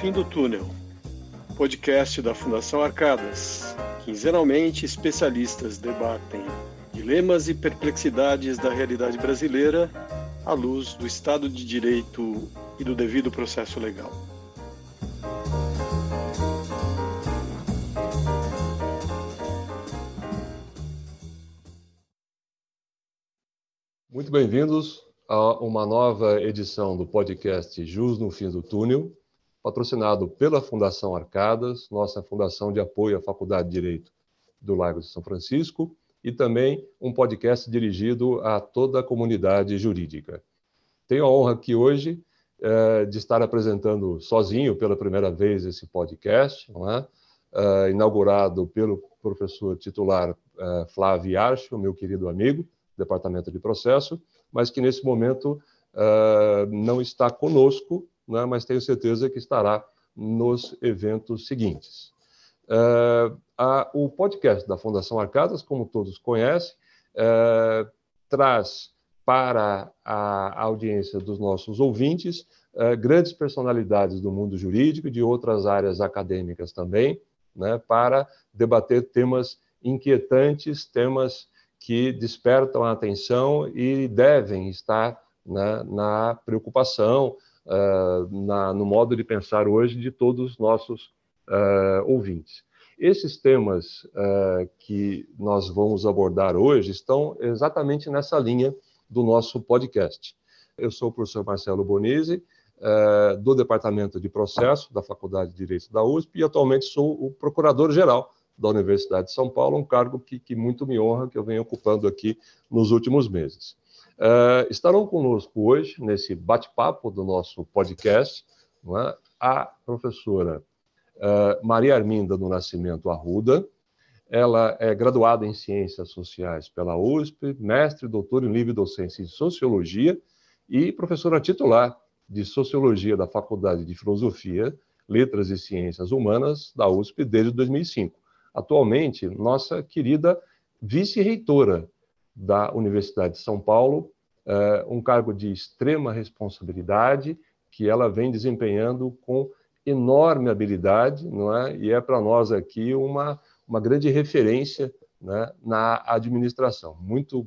Fim do Túnel, podcast da Fundação Arcadas. Quinzenalmente, especialistas debatem dilemas e perplexidades da realidade brasileira à luz do Estado de Direito e do devido processo legal. Muito bem-vindos a uma nova edição do podcast Jus no Fim do Túnel, patrocinado pela Fundação Arcadas, nossa fundação de apoio à Faculdade de Direito do Largo de São Francisco, e também um podcast dirigido a toda a comunidade jurídica. Tenho a honra aqui hoje de estar apresentando sozinho pela primeira vez esse podcast, não é? Inaugurado pelo professor titular Flávio Archo, meu querido amigo, Departamento de Processo, mas que nesse momento não está conosco, né, mas tenho certeza que estará nos eventos seguintes. O podcast da Fundação Arcadas, como todos conhecem, traz para a audiência dos nossos ouvintes grandes personalidades do mundo jurídico e de outras áreas acadêmicas também, né, para debater temas inquietantes, temas que despertam a atenção e devem estar, né, na preocupação, no modo de pensar hoje de todos os nossos ouvintes. Esses temas que nós vamos abordar hoje estão exatamente nessa linha do nosso podcast. Eu sou o professor Marcelo Bonizzi, do Departamento de Processo da Faculdade de Direito da USP, e atualmente sou o procurador-geral da Universidade de São Paulo, um cargo que muito me honra, que eu venho ocupando aqui nos últimos meses. Estarão conosco hoje, nesse bate-papo do nosso podcast, não é, a professora Maria Arminda do Nascimento Arruda. Ela é graduada em Ciências Sociais pela USP, mestre e doutora em livre-docência em Sociologia e professora titular de Sociologia da Faculdade de Filosofia, Letras e Ciências Humanas da USP desde 2005. Atualmente, nossa querida vice-reitora da Universidade de São Paulo, um cargo de extrema responsabilidade que ela vem desempenhando com enorme habilidade, não é? E é para nós aqui uma grande referência, né, na administração. Muito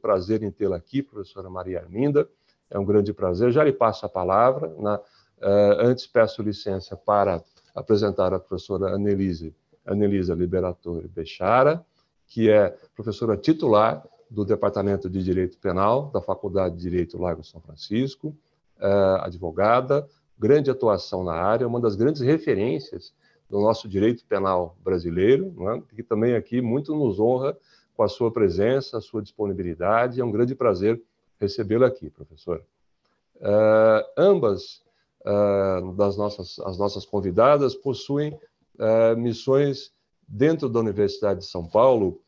prazer em tê-la aqui, professora Maria Arminda, é um grande prazer. Já lhe passo a palavra, né? Antes peço licença para apresentar a professora Ana Elisa Liberatore Bechara, que é professora titular do Departamento de Direito Penal da Faculdade de Direito do Largo de São Francisco, advogada, grande atuação na área, uma das grandes referências do nosso direito penal brasileiro, não é? Que também aqui muito nos honra com a sua presença, a sua disponibilidade. É um grande prazer recebê-la aqui, professora. Ambas as nossas convidadas possuem missões dentro da Universidade de São Paulo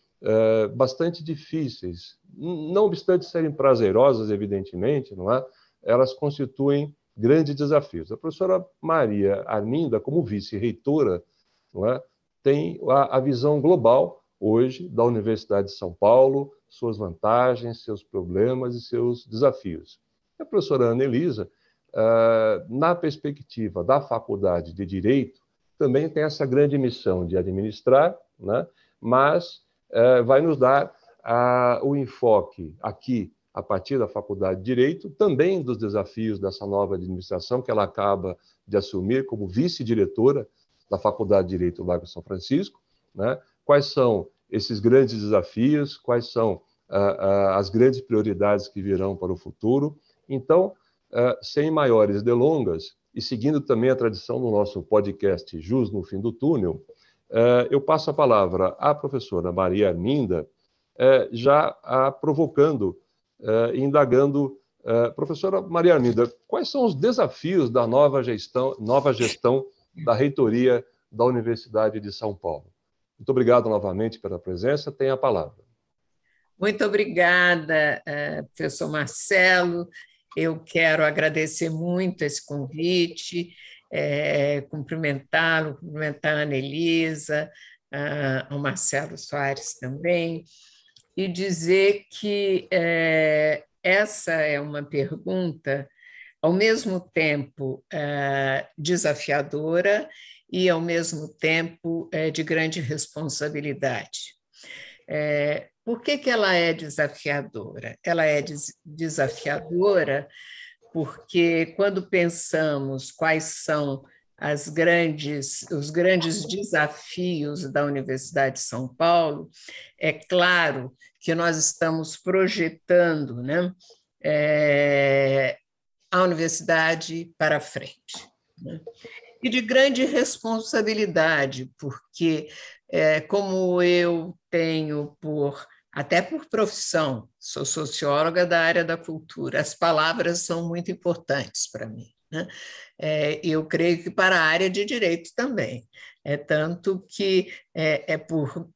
bastante difíceis. Não obstante serem prazerosas, evidentemente, não é? Elas constituem grandes desafios. A professora Maria Arminda, como vice-reitora, não é, tem a visão global hoje da Universidade de São Paulo, suas vantagens, seus problemas e seus desafios. E a professora Ana Elisa, na perspectiva da Faculdade de Direito, também tem essa grande missão de administrar, né? Mas vai nos dar o enfoque aqui, a partir da Faculdade de Direito, também dos desafios dessa nova administração que ela acaba de assumir como vice-diretora da Faculdade de Direito do Largo de São Francisco, né? Quais são esses grandes desafios, quais são as grandes prioridades que virão para o futuro. Então, sem maiores delongas, e seguindo também a tradição do nosso podcast Jus no Fim do Túnel, eu passo a palavra à professora Maria Arminda, já a provocando e indagando. Professora Maria Arminda, quais são os desafios da nova gestão da reitoria da Universidade de São Paulo? Muito obrigado novamente pela presença, tenha a palavra. Muito obrigada, professor Marcelo. Eu quero agradecer muito esse convite, cumprimentá-lo, cumprimentar a Ana Elisa, ao Marcelo Soares também, e dizer que essa é uma pergunta ao mesmo tempo desafiadora e, ao mesmo tempo, de grande responsabilidade. Por que que ela é desafiadora? Ela é desafiadora porque, quando pensamos quais são os grandes desafios da Universidade de São Paulo, é claro que nós estamos projetando, né, a universidade para frente, né? E de grande responsabilidade, porque, como eu tenho até por profissão, sou socióloga da área da cultura, as palavras são muito importantes para mim, né? Eu creio que para a área de direito também, tanto que é por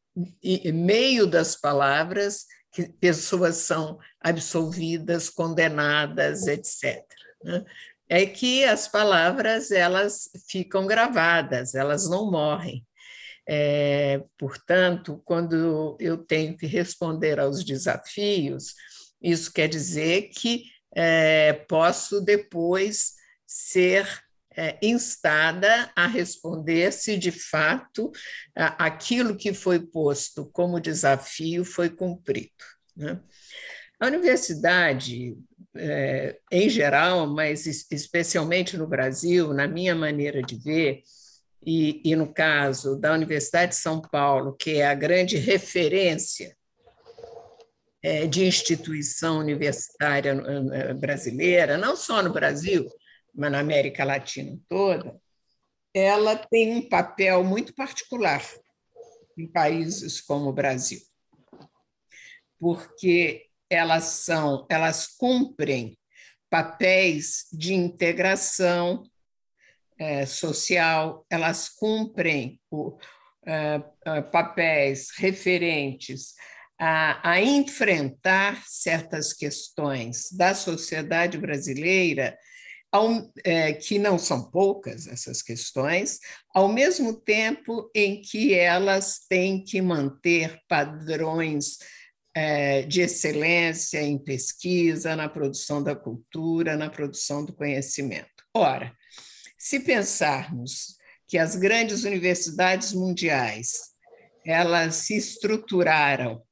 meio das palavras que pessoas são absolvidas, condenadas, etc., né? É que as palavras, elas ficam gravadas, elas não morrem. Portanto, quando eu tenho que responder aos desafios, isso quer dizer que posso depois ser instada a responder se, de fato, aquilo que foi posto como desafio foi cumprido, né? A universidade, em geral, mas especialmente no Brasil, na minha maneira de ver, e no caso da Universidade de São Paulo, que é a grande referência de instituição universitária brasileira, não só no Brasil, mas na América Latina toda, ela tem um papel muito particular em países como o Brasil, porque elas cumprem papéis de integração social, elas cumprem papéis referentes a enfrentar certas questões da sociedade brasileira, que não são poucas essas questões, ao mesmo tempo em que elas têm que manter padrões de excelência em pesquisa, na produção da cultura, na produção do conhecimento. Ora, se pensarmos que as grandes universidades mundiais, elas se estruturaram,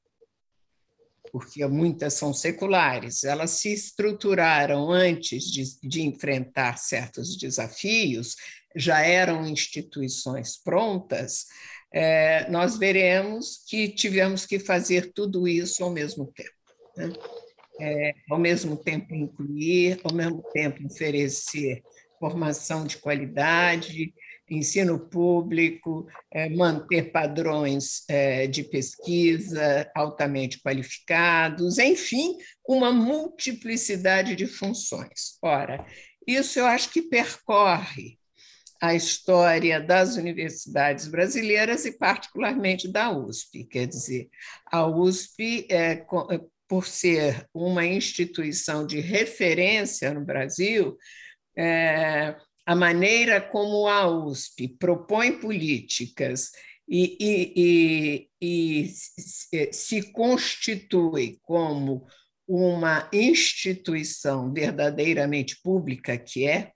porque muitas são seculares, elas se estruturaram antes de enfrentar certos desafios, já eram instituições prontas, nós veremos que tivemos que fazer tudo isso ao mesmo tempo, né? Ao mesmo tempo incluir, ao mesmo tempo oferecer formação de qualidade, ensino público, manter padrões de pesquisa altamente qualificados, enfim, uma multiplicidade de funções. Ora, isso eu acho que percorre a história das universidades brasileiras e, particularmente, da USP. Quer dizer, a USP, por ser uma instituição de referência no Brasil, a maneira como a USP propõe políticas e se constitui como uma instituição verdadeiramente pública, que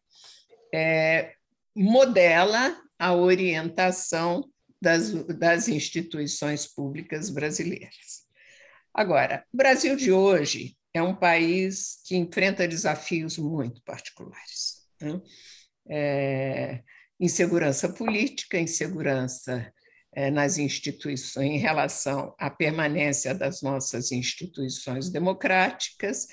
modela a orientação das instituições públicas brasileiras. Agora, o Brasil de hoje é um país que enfrenta desafios muito particulares, né? Insegurança política, insegurança nas instituições em relação à permanência das nossas instituições democráticas,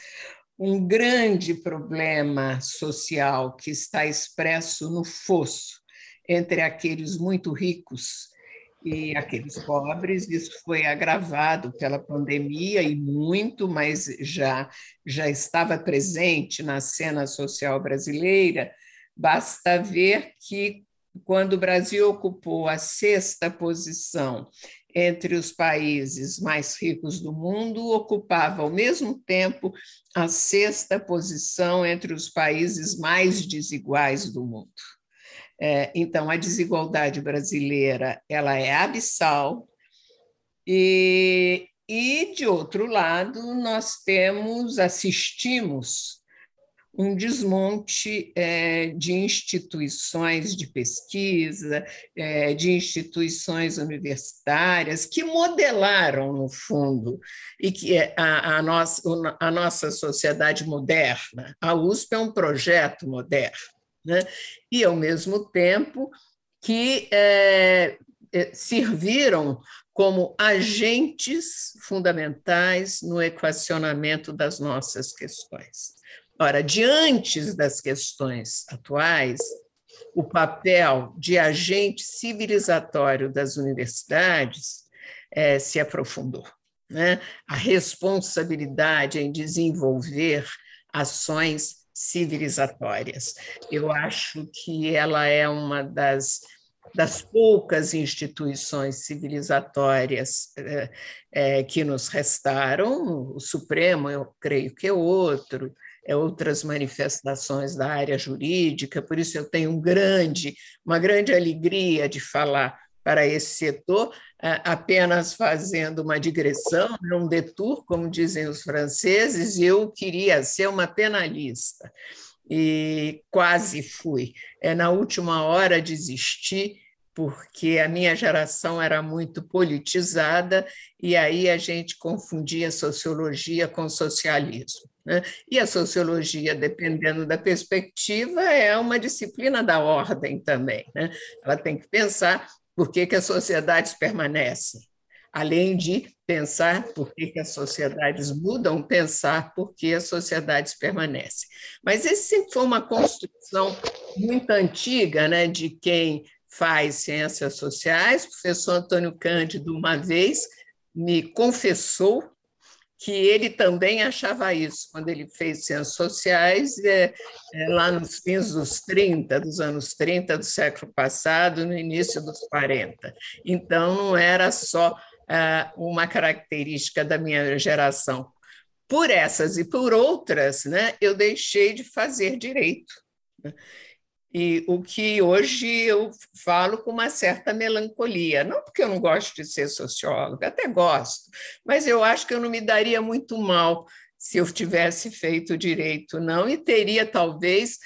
um grande problema social que está expresso no fosso entre aqueles muito ricos e aqueles pobres. Isso foi agravado pela pandemia e muito, mas já estava presente na cena social brasileira. Basta ver que, quando o Brasil ocupou a 6ª posição entre os países mais ricos do mundo, ocupava, ao mesmo tempo, a 6ª posição entre os países mais desiguais do mundo. Então, a desigualdade brasileira, ela é abissal e, de outro lado, nós assistimos um desmonte de instituições de pesquisa, de instituições universitárias que modelaram, no fundo, e que a nossa sociedade moderna. A USP é um projeto moderno, né? E, ao mesmo tempo, que serviram como agentes fundamentais no equacionamento das nossas questões. Ora, diante das questões atuais, o papel de agente civilizatório das universidades se aprofundou, né? A responsabilidade em desenvolver ações civilizatórias. Eu acho que ela é uma das poucas instituições civilizatórias que nos restaram. O Supremo, eu creio que é outro, outras manifestações da área jurídica, por isso eu tenho uma grande alegria de falar para esse setor, apenas fazendo uma digressão, um detour, como dizem os franceses. Eu queria ser uma penalista, e quase fui. Na última hora desisti, porque a minha geração era muito politizada, e aí a gente confundia sociologia com socialismo, né? E a sociologia, dependendo da perspectiva, é uma disciplina da ordem também, né? Ela tem que pensar por que as sociedades permanecem, além de pensar por que as sociedades mudam, pensar por que as sociedades permanecem. Mas esse sempre foi uma construção muito antiga, né, de quem faz ciências sociais. O professor Antônio Cândido, uma vez, me confessou que ele também achava isso, quando ele fez ciências sociais, lá nos fins dos 30, dos anos 30 do século passado, no início dos 40. Então, não era só uma característica da minha geração. Por essas e por outras, né, eu deixei de fazer direito, né? E o que hoje eu falo com uma certa melancolia, não porque eu não gosto de ser socióloga, até gosto, mas eu acho que eu não me daria muito mal se eu tivesse feito direito, não, e teria talvez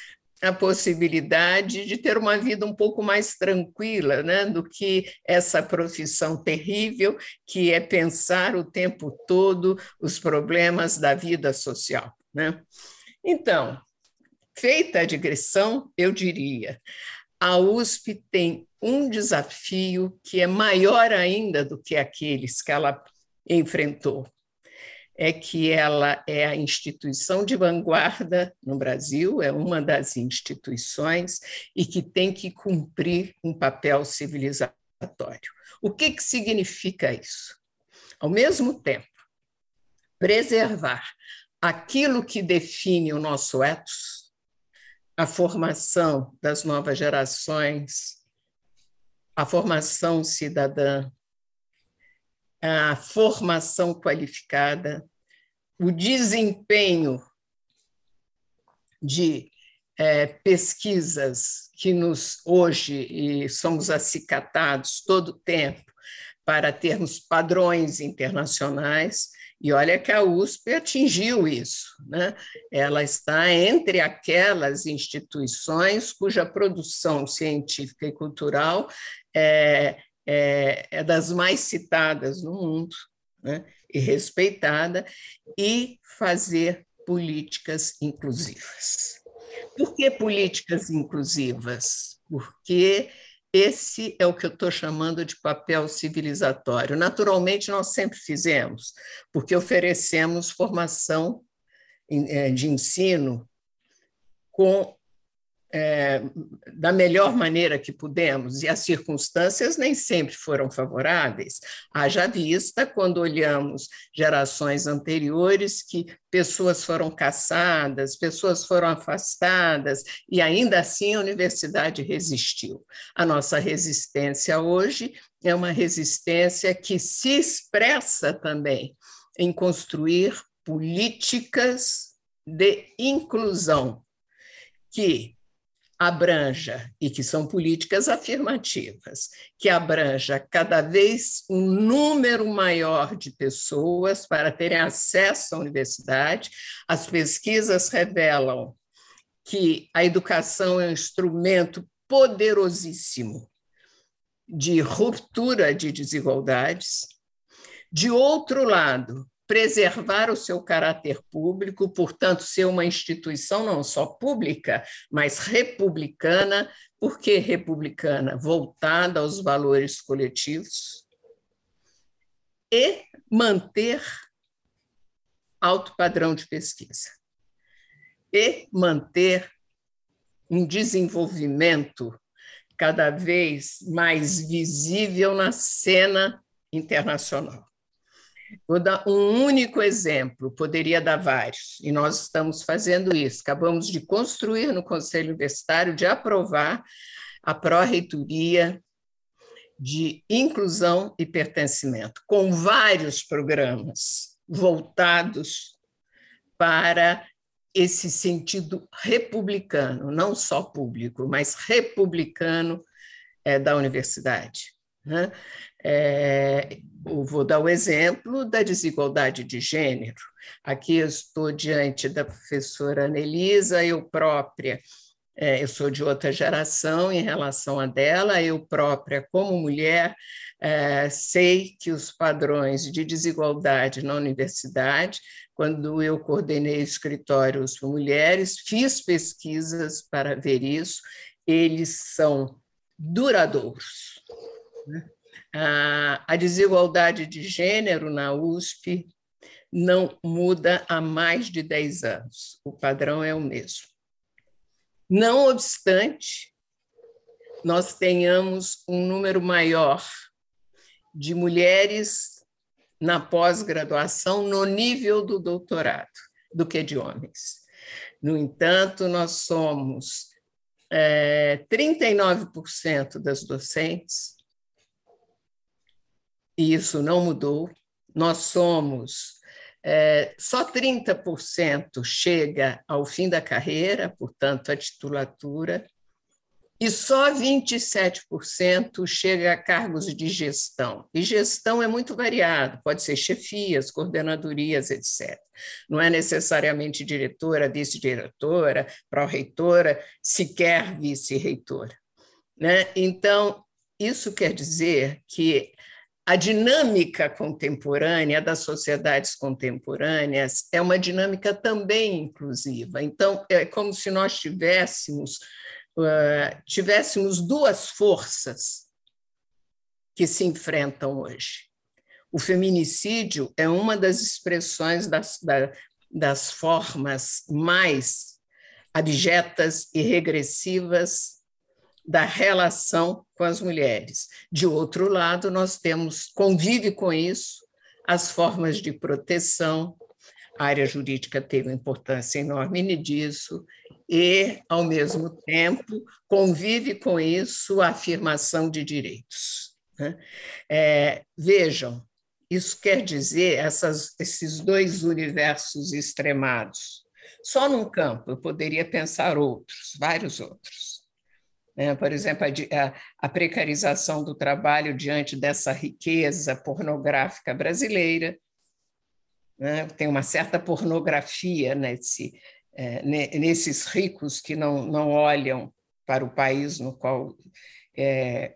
a possibilidade de ter uma vida um pouco mais tranquila, né, do que essa profissão terrível que é pensar o tempo todo os problemas da vida social, né? Então, feita a digressão, eu diria, a USP tem um desafio que é maior ainda do que aqueles que ela enfrentou. É que ela é a instituição de vanguarda no Brasil, é uma das instituições e que tem que cumprir um papel civilizatório. O que significa isso? Ao mesmo tempo, preservar aquilo que define o nosso ethos, a formação das novas gerações, a formação cidadã, a formação qualificada, o desempenho de pesquisas que hoje somos acicatados todo o tempo para termos padrões internacionais, e olha que a USP atingiu isso, né? Ela está entre aquelas instituições cuja produção científica e cultural é das mais citadas no mundo, né, e respeitada, e fazer políticas inclusivas. Por que políticas inclusivas? Porque esse é o que eu estou chamando de papel civilizatório. Naturalmente, nós sempre fizemos, porque oferecemos formação de ensino da melhor maneira que pudemos, e as circunstâncias nem sempre foram favoráveis. Haja vista quando olhamos gerações anteriores que pessoas foram caçadas, pessoas foram afastadas, e ainda assim a universidade resistiu. A nossa resistência hoje é uma resistência que se expressa também em construir políticas de inclusão que abranja, e que são políticas afirmativas, que abranja cada vez um número maior de pessoas para terem acesso à universidade. As pesquisas revelam que a educação é um instrumento poderosíssimo de ruptura de desigualdades. De outro lado, preservar o seu caráter público, portanto, ser uma instituição não só pública, mas republicana. Por que republicana? Voltada aos valores coletivos. E manter alto padrão de pesquisa. E manter um desenvolvimento cada vez mais visível na cena internacional. Vou dar um único exemplo, poderia dar vários, e nós estamos fazendo isso. Acabamos de construir no Conselho Universitário, de aprovar a pró-reitoria de inclusão e pertencimento, com vários programas voltados para esse sentido republicano, não só público, mas republicano da universidade. Né? Eu vou dar o exemplo da desigualdade de gênero. Aqui eu estou diante da professora Ana Elisa, eu própria, eu sou de outra geração em relação a dela, eu própria, como mulher, sei que os padrões de desigualdade na universidade, quando eu coordenei escritórios para mulheres, fiz pesquisas para ver isso, eles são duradouros. A desigualdade de gênero na USP não muda há mais de 10 anos, o padrão é o mesmo. Não obstante, nós tenhamos um número maior de mulheres na pós-graduação no nível do doutorado do que de homens. No entanto, nós somos 39% das docentes, e isso não mudou. Nós somos só 30% chega ao fim da carreira, portanto, a titulatura, e só 27% chega a cargos de gestão. E gestão é muito variado, pode ser chefias, coordenadorias, etc. Não é necessariamente diretora, vice-diretora, pró-reitora, sequer vice-reitora. Né? Então, isso quer dizer que a dinâmica contemporânea das sociedades contemporâneas é uma dinâmica também inclusiva. Então, é como se nós tivéssemos duas forças que se enfrentam hoje. O feminicídio é uma das expressões das formas mais abjetas e regressivas da relação com as mulheres. De outro lado, nós convive com isso, as formas de proteção, a área jurídica teve uma importância enorme disso, e, ao mesmo tempo, convive com isso a afirmação de direitos. Né? Vejam, isso quer dizer esses dois universos extremados. Só num campo eu poderia pensar outros, vários outros. Por exemplo, a precarização do trabalho diante dessa riqueza pornográfica brasileira. Né? Tem uma certa pornografia nesses ricos que não olham para o país no qual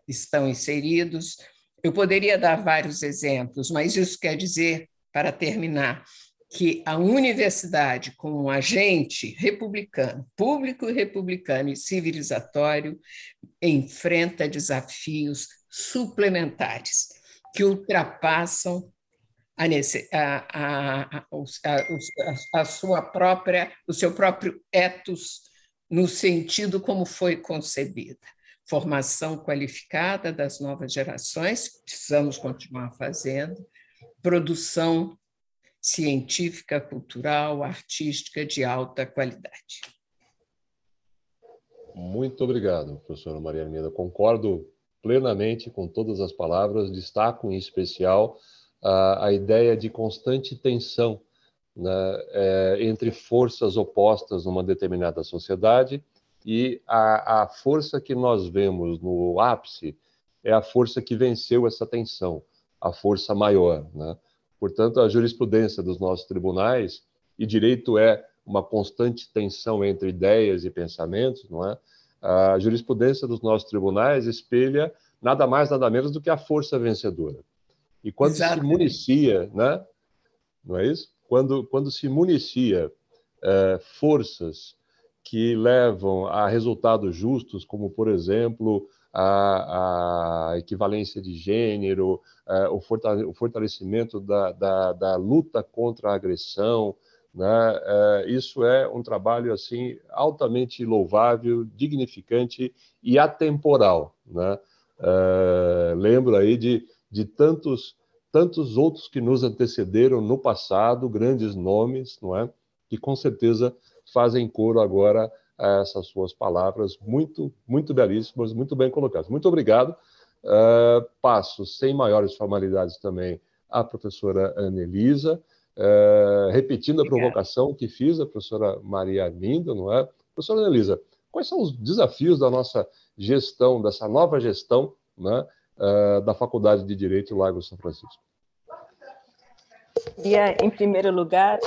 estão inseridos. Eu poderia dar vários exemplos, mas isso quer dizer, para terminar, que a universidade, como um agente republicano, público e republicano e civilizatório, enfrenta desafios suplementares que ultrapassam o seu próprio ethos no sentido como foi concebida. Formação qualificada das novas gerações, precisamos continuar fazendo, produção científica, cultural, artística de alta qualidade. Muito obrigado, professora Maria Arminda. Concordo plenamente com todas as palavras, destaco em especial a ideia de constante tensão, né, entre forças opostas numa determinada sociedade, e a força que nós vemos no ápice é a força que venceu essa tensão, a força maior, né? Portanto, a jurisprudência dos nossos tribunais, e direito é uma constante tensão entre ideias e pensamentos, não é? A jurisprudência dos nossos tribunais espelha nada mais, nada menos do que a força vencedora. E quando se municia, né? Não é isso? Quando se municia forças que levam a resultados justos, como, por exemplo, a equivalência de gênero, o fortalecimento da luta contra a agressão, né? Isso é um trabalho assim, altamente louvável, dignificante e atemporal, né? Lembro aí de tantos outros que nos antecederam no passado, grandes nomes, não é? Que com certeza fazem coro agora a essas suas palavras, muito, muito belíssimas, muito bem colocadas. Muito obrigado. Passo, sem maiores formalidades também, à professora Ana Elisa, repetindo a provocação que fiz à professora Maria Arminda, não é? Professora Ana Elisa, quais são os desafios da nossa gestão, dessa nova gestão, né, da Faculdade de Direito do Largo de São Francisco? Queria, em primeiro lugar,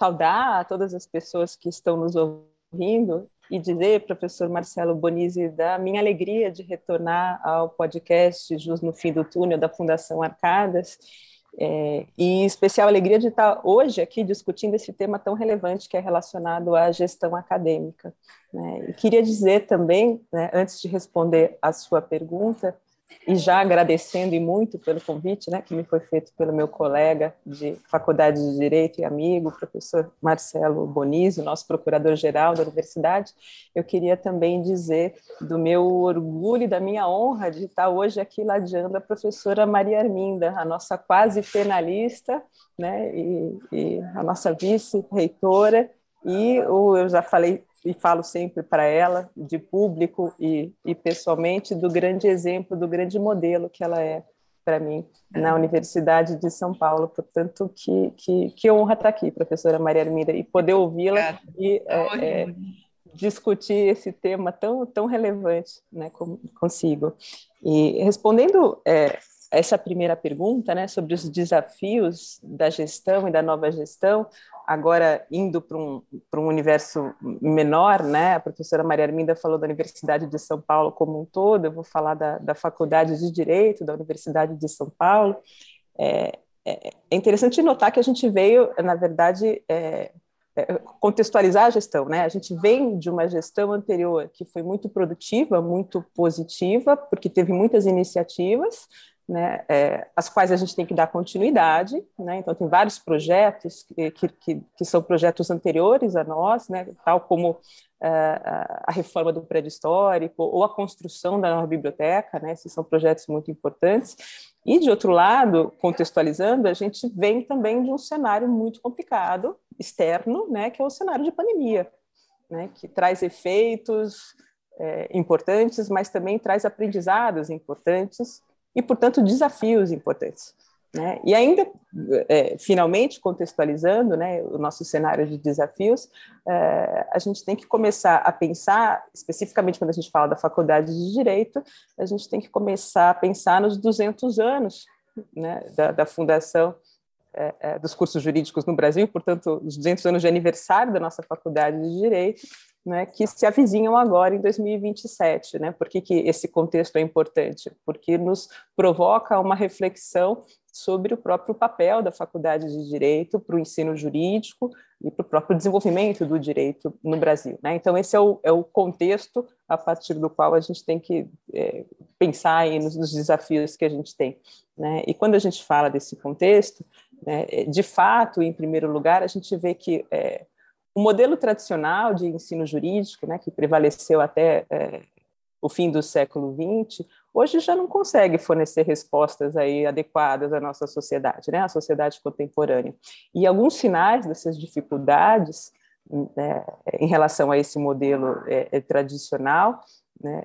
saudar a todas as pessoas que estão nos ouvindo e dizer, professor Marcelo Bonizzi, da minha alegria de retornar ao podcast Jus no Fim do Túnel, da Fundação Arcadas, e em especial a alegria de estar hoje aqui discutindo esse tema tão relevante que é relacionado à gestão acadêmica, né? E queria dizer também, né, antes de responder a sua pergunta, e já agradecendo e muito pelo convite, né, que me foi feito pelo meu colega de Faculdade de Direito e amigo, professor Marcelo Bonizzi, nosso procurador-geral da Universidade, eu queria também dizer do meu orgulho e da minha honra de estar hoje aqui ladeando a professora Maria Arminda, a nossa quase penalista, né, e a nossa vice-reitora, e eu já falei e falo sempre para ela, de público e pessoalmente, do grande exemplo, do grande modelo que ela é para mim na Universidade de São Paulo. Portanto, que honra estar aqui, professora Maria Arminda, e poder ouvi-la e discutir esse tema tão, tão relevante, né, consigo. E respondendo essa primeira pergunta, né, sobre os desafios da gestão e da nova gestão, agora indo para um universo menor, né, a professora Maria Arminda falou da Universidade de São Paulo como um todo, eu vou falar da Faculdade de Direito da Universidade de São Paulo. É interessante notar que a gente veio, na verdade, contextualizar a gestão, né? A gente vem de uma gestão anterior que foi muito produtiva, muito positiva, porque teve muitas iniciativas, né, as quais a gente tem que dar continuidade, né? Então tem vários projetos que são projetos anteriores a nós, né, tal como a reforma do prédio histórico ou a construção da nova biblioteca, né, esses são projetos muito importantes. E, de outro lado, contextualizando, a gente vem também de um cenário muito complicado, externo, né, que é o cenário de pandemia, né, que traz efeitos importantes, mas também traz aprendizados importantes, e, portanto, desafios importantes, né? E ainda, finalmente, contextualizando, né, o nosso cenário de desafios, a gente tem que começar a pensar, especificamente quando a gente fala da Faculdade de Direito, a gente tem que começar a pensar nos 200 anos, né, da fundação dos cursos jurídicos no Brasil, portanto, os 200 anos de aniversário da nossa Faculdade de Direito, né, que se avizinham agora em 2027, né? Por que esse contexto é importante? Porque nos provoca uma reflexão sobre o próprio papel da Faculdade de Direito para o ensino jurídico e para o próprio desenvolvimento do direito no Brasil, né? Então, esse é o contexto a partir do qual a gente tem que pensar aí nos desafios que a gente tem, né? E quando a gente fala desse contexto, né, de fato, em primeiro lugar, a gente vê que o modelo tradicional de ensino jurídico, né, que prevaleceu até o fim do século XX, hoje já não consegue fornecer respostas aí adequadas à nossa sociedade, né, à sociedade contemporânea. E alguns sinais dessas dificuldades, né, em relação a esse modelo tradicional, né,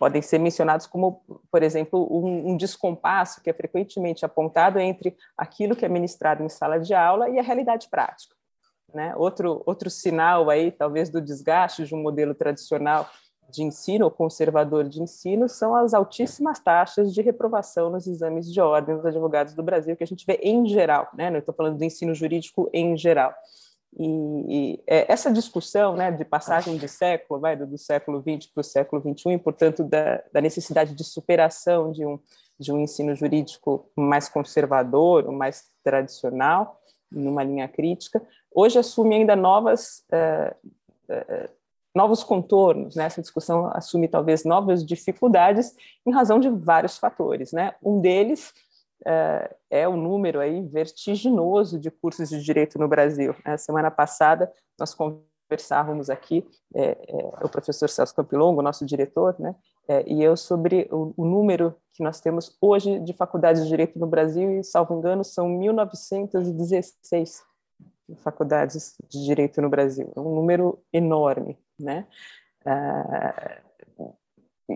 podem ser mencionados como, por exemplo, um descompasso que é frequentemente apontado entre aquilo que é ministrado em sala de aula e a realidade prática, né? Outro sinal aí, talvez, do desgaste de um modelo tradicional de ensino ou conservador de ensino são as altíssimas taxas de reprovação nos exames de ordem dos advogados do Brasil, que a gente vê em geral, né? Não estou falando do ensino jurídico em geral. E essa discussão, né, de passagem de século, do século XX para o século XXI, e, portanto, da necessidade de superação de um ensino jurídico mais conservador, mais tradicional, numa linha crítica, hoje assume ainda novos contornos, né? Essa discussão assume talvez novas dificuldades em razão de vários fatores, né? Um deles é o número aí vertiginoso de cursos de direito no Brasil. A semana passada nós conversávamos aqui, o professor Celso Campilongo, nosso diretor, né, e eu, sobre o número que nós temos hoje de faculdades de direito no Brasil, e, salvo engano, são 1916 faculdades de direito no Brasil. É um número enorme, né?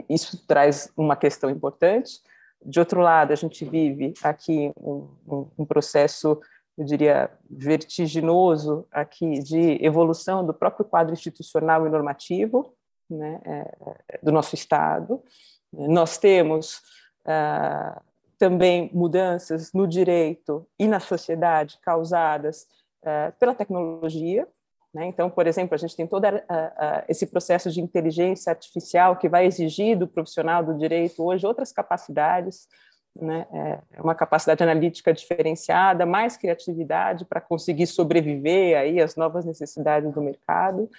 Isso traz uma questão importante. De outro lado, a gente vive aqui um processo, eu diria, vertiginoso aqui de evolução do próprio quadro institucional e normativo, né, do nosso Estado. Nós temos também mudanças no direito e na sociedade causadas pela tecnologia, né? Então, por exemplo, a gente tem todo esse processo de inteligência artificial que vai exigir do profissional do direito hoje outras capacidades, né? Uma capacidade analítica diferenciada, mais criatividade para conseguir sobreviver aí às novas necessidades do mercado,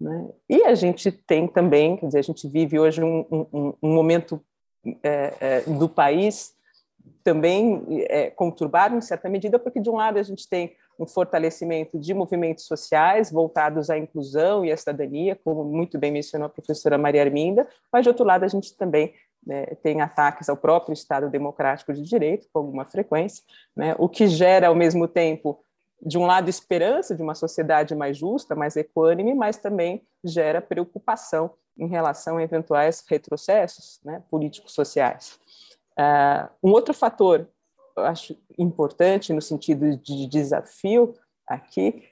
né? E a gente tem também, quer dizer, a gente vive hoje um momento do país também conturbado, em certa medida, porque de um lado a gente tem um fortalecimento de movimentos sociais voltados à inclusão e à cidadania, como muito bem mencionou a professora Maria Arminda, mas, de outro lado, a gente também, né, tem ataques ao próprio Estado democrático de direito, com alguma frequência, né, o que gera, ao mesmo tempo, de um lado, esperança de uma sociedade mais justa, mais equânime, mas também gera preocupação em relação a eventuais retrocessos, né, políticos sociais. Um outro fator, eu acho importante no sentido de desafio aqui,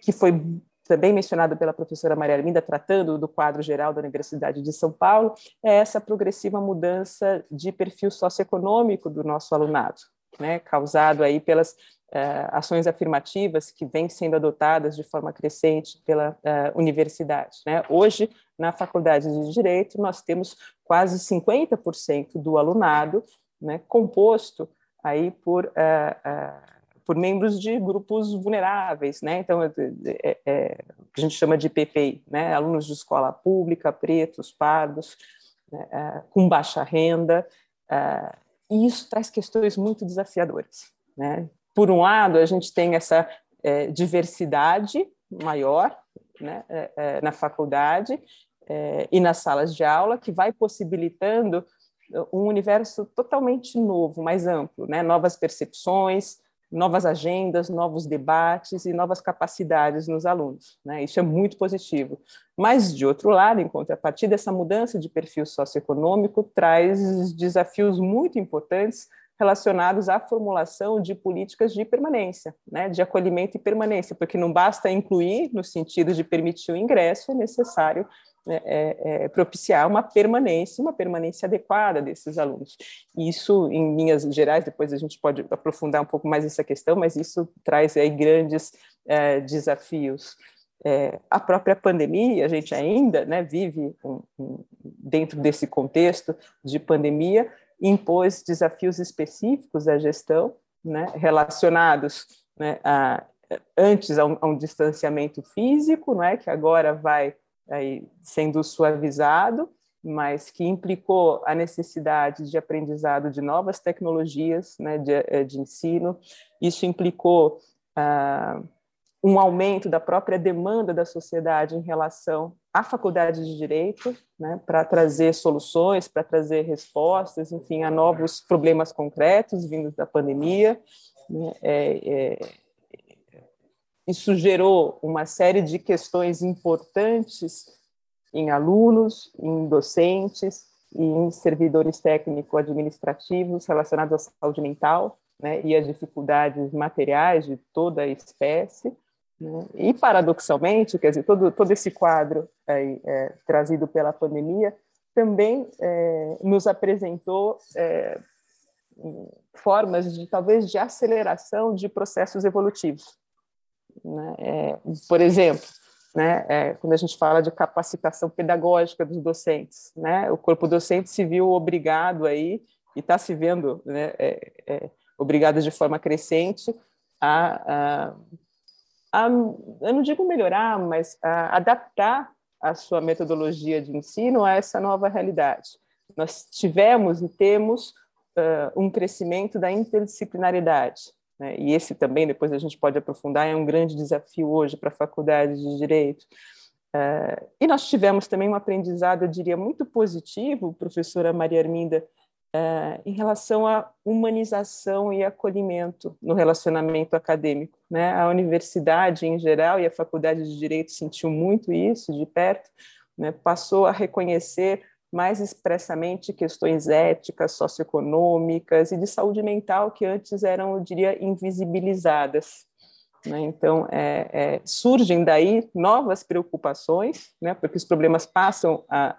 que foi também mencionado pela professora Maria Arminda, tratando do quadro geral da Universidade de São Paulo, é essa progressiva mudança de perfil socioeconômico do nosso alunado, né, causado aí pelas ações afirmativas que vêm sendo adotadas de forma crescente pela universidade, né? Hoje, na Faculdade de Direito, nós temos quase 50% do alunado, né, composto aí por membros de grupos vulneráveis, né? Então, o que a gente chama de PPI, né? Alunos de escola pública, pretos, pardos, né, com baixa renda, e isso traz questões muito desafiadoras, né? Por um lado, a gente tem essa diversidade maior, né, na faculdade e nas salas de aula, que vai possibilitando um universo totalmente novo, mais amplo, né? Novas percepções, novas agendas, novos debates e novas capacidades nos alunos, né? Isso é muito positivo. Mas, de outro lado, em contrapartida, essa mudança de perfil socioeconômico traz desafios muito importantes relacionados à formulação de políticas de permanência, né? De acolhimento e permanência, porque não basta incluir no sentido de permitir o ingresso, é necessário propiciar uma permanência adequada desses alunos. Isso, em linhas gerais, depois a gente pode aprofundar um pouco mais essa questão, mas isso traz aí grandes desafios. A própria pandemia, a gente ainda, né, vive dentro desse contexto de pandemia, impôs desafios específicos à gestão, né, relacionados, né, antes a um distanciamento físico, não é, que agora vai aí sendo suavizado, mas que implicou a necessidade de aprendizado de novas tecnologias, né, de ensino. Isso implicou um aumento da própria demanda da sociedade em relação à faculdade de direito, né, para trazer soluções, para trazer respostas, enfim, a novos problemas concretos vindos da pandemia, né. Isso gerou uma série de questões importantes em alunos, em docentes e em servidores técnico-administrativos relacionados à saúde mental, né, e às dificuldades materiais de toda a espécie, né. E, paradoxalmente, quer dizer, todo esse quadro aí, trazido pela pandemia também nos apresentou formas de, talvez, de aceleração de processos evolutivos. Né? Por exemplo, né, quando a gente fala de capacitação pedagógica dos docentes, né, o corpo docente se viu obrigado aí, e está se vendo, né, obrigado de forma crescente a, eu não digo melhorar, mas a adaptar a sua metodologia de ensino a essa nova realidade. Nós tivemos e temos um crescimento da interdisciplinaridade, né? E esse também, depois a gente pode aprofundar, é um grande desafio hoje para a Faculdade de Direito. E nós tivemos também um aprendizado, eu diria, muito positivo, professora Maria Arminda, em relação à humanização e acolhimento no relacionamento acadêmico, né? A universidade em geral e a Faculdade de Direito sentiu muito isso de perto, né? Passou a reconhecer mais expressamente questões éticas, socioeconômicas e de saúde mental que antes eram, eu diria, invisibilizadas. Né? Então, surgem daí novas preocupações, né? Porque os problemas passam a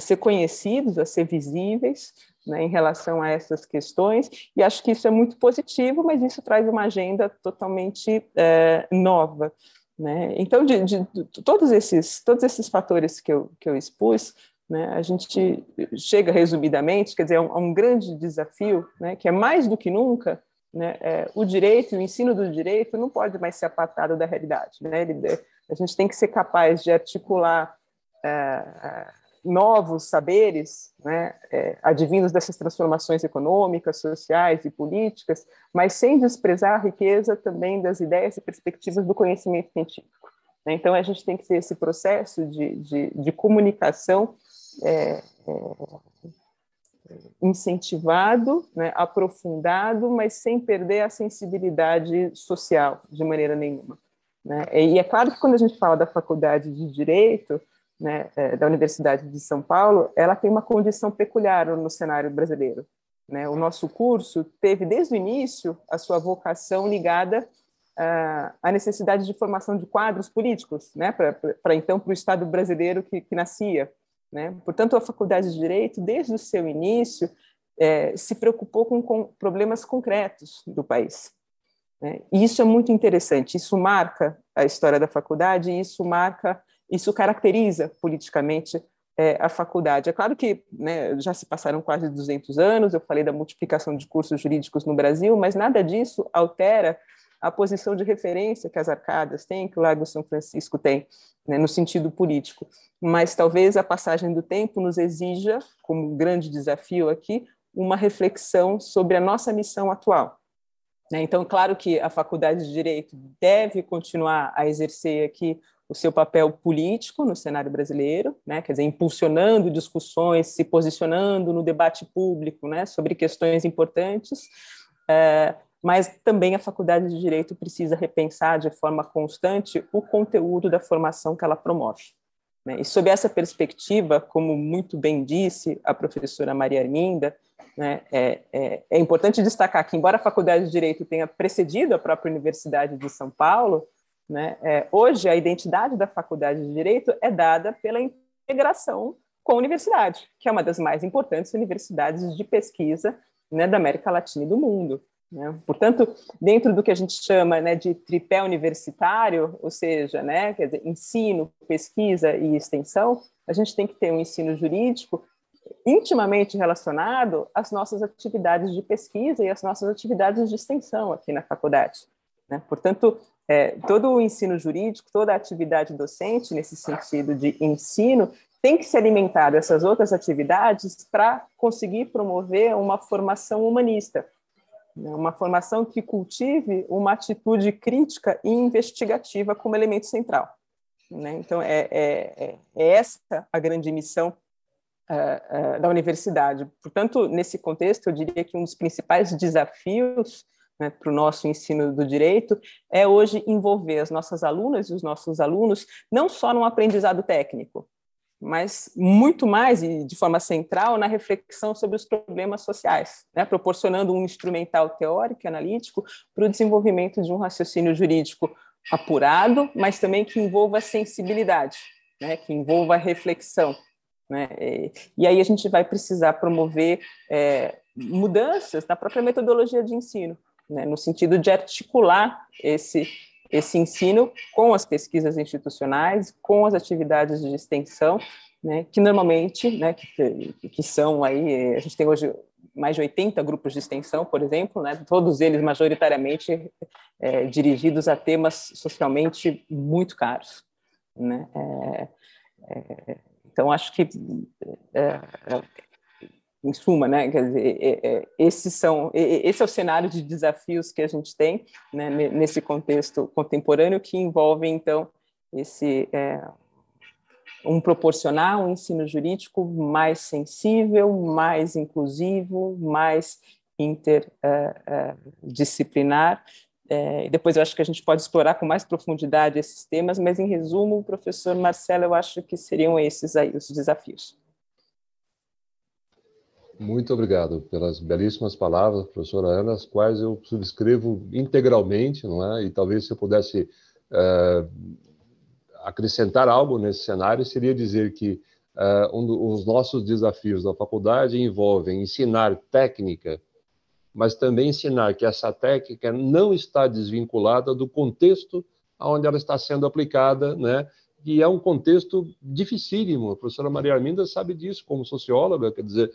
ser conhecidos, a ser visíveis, né, em relação a essas questões, e acho que isso é muito positivo, mas isso traz uma agenda totalmente nova. Né? Então, de todos esses fatores que eu expus, né, a gente chega resumidamente, quer dizer, a um grande desafio, né, que é mais do que nunca, né, o direito, o ensino do direito não pode mais ser apartado da realidade. Né? A gente tem que ser capaz de articular novos saberes, né, advindos dessas transformações econômicas, sociais e políticas, mas sem desprezar a riqueza também das ideias e perspectivas do conhecimento científico. Então, a gente tem que ter esse processo de comunicação incentivado, né, aprofundado, mas sem perder a sensibilidade social de maneira nenhuma. Né? E é claro que quando a gente fala da Faculdade de Direito, né, da Universidade de São Paulo, ela tem uma condição peculiar no cenário brasileiro. Né? O nosso curso teve, desde o início, a sua vocação ligada à necessidade de formação de quadros políticos, né, para o Estado brasileiro que nascia. Né? Portanto, a Faculdade de Direito, desde o seu início, se preocupou com problemas concretos do país. Né? E isso é muito interessante, isso marca a história da faculdade, isso caracteriza politicamente a faculdade. É claro que, né, já se passaram quase 200 anos, eu falei da multiplicação de cursos jurídicos no Brasil, mas nada disso altera a posição de referência que as Arcadas têm, que o Largo de São Francisco tem, né, no sentido político. Mas talvez a passagem do tempo nos exija, como um grande desafio aqui, uma reflexão sobre a nossa missão atual. Né? Então, claro que a Faculdade de Direito deve continuar a exercer aqui o seu papel político no cenário brasileiro, né, quer dizer, impulsionando discussões, se posicionando no debate público, né, sobre questões importantes, mas também a Faculdade de Direito precisa repensar de forma constante o conteúdo da formação que ela promove. Né? E sob essa perspectiva, como muito bem disse a professora Maria Arminda, né, é importante destacar que, embora a Faculdade de Direito tenha precedido a própria Universidade de São Paulo, né? Hoje, a identidade da Faculdade de Direito é dada pela integração com a universidade, que é uma das mais importantes universidades de pesquisa, né, da América Latina e do mundo. Né? Portanto, dentro do que a gente chama, né, de tripé universitário, ou seja, né, quer dizer, ensino, pesquisa e extensão, a gente tem que ter um ensino jurídico intimamente relacionado às nossas atividades de pesquisa e às nossas atividades de extensão aqui na faculdade. Né? Portanto, todo o ensino jurídico, toda a atividade docente, nesse sentido de ensino, tem que se alimentar dessas outras atividades para conseguir promover uma formação humanista, né? Uma formação que cultive uma atitude crítica e investigativa como elemento central. Né? Então, é essa a grande missão da universidade. Portanto, nesse contexto, eu diria que um dos principais desafios, né, para o nosso ensino do direito, é hoje envolver as nossas alunas e os nossos alunos não só num aprendizado técnico, mas muito mais, e de forma central, na reflexão sobre os problemas sociais, né, proporcionando um instrumental teórico e analítico para o desenvolvimento de um raciocínio jurídico apurado, mas também que envolva sensibilidade, né, que envolva reflexão. Né? E aí a gente vai precisar promover mudanças na própria metodologia de ensino, né, no sentido de articular esse, esse ensino com as pesquisas institucionais, com as atividades de extensão, né, que normalmente, né, que são aí, a gente tem hoje mais de 80 grupos de extensão, por exemplo, né, todos eles majoritariamente dirigidos a temas socialmente muito caros, né? Então, acho que, em suma, né, quer dizer, esse é o cenário de desafios que a gente tem, né, nesse contexto contemporâneo, que envolve, então, proporcionar um ensino jurídico mais sensível, mais inclusivo, mais interdisciplinar. Depois eu acho que a gente pode explorar com mais profundidade esses temas, mas, em resumo, professor Marcelo, eu acho que seriam esses aí os desafios. Muito obrigado pelas belíssimas palavras, professora Ana, as quais eu subscrevo integralmente, não é? E talvez se eu pudesse acrescentar algo nesse cenário, seria dizer que os nossos desafios da faculdade envolvem ensinar técnica, mas também ensinar que essa técnica não está desvinculada do contexto onde ela está sendo aplicada, né? E é um contexto dificílimo. A professora Maria Arminda sabe disso como socióloga, quer dizer,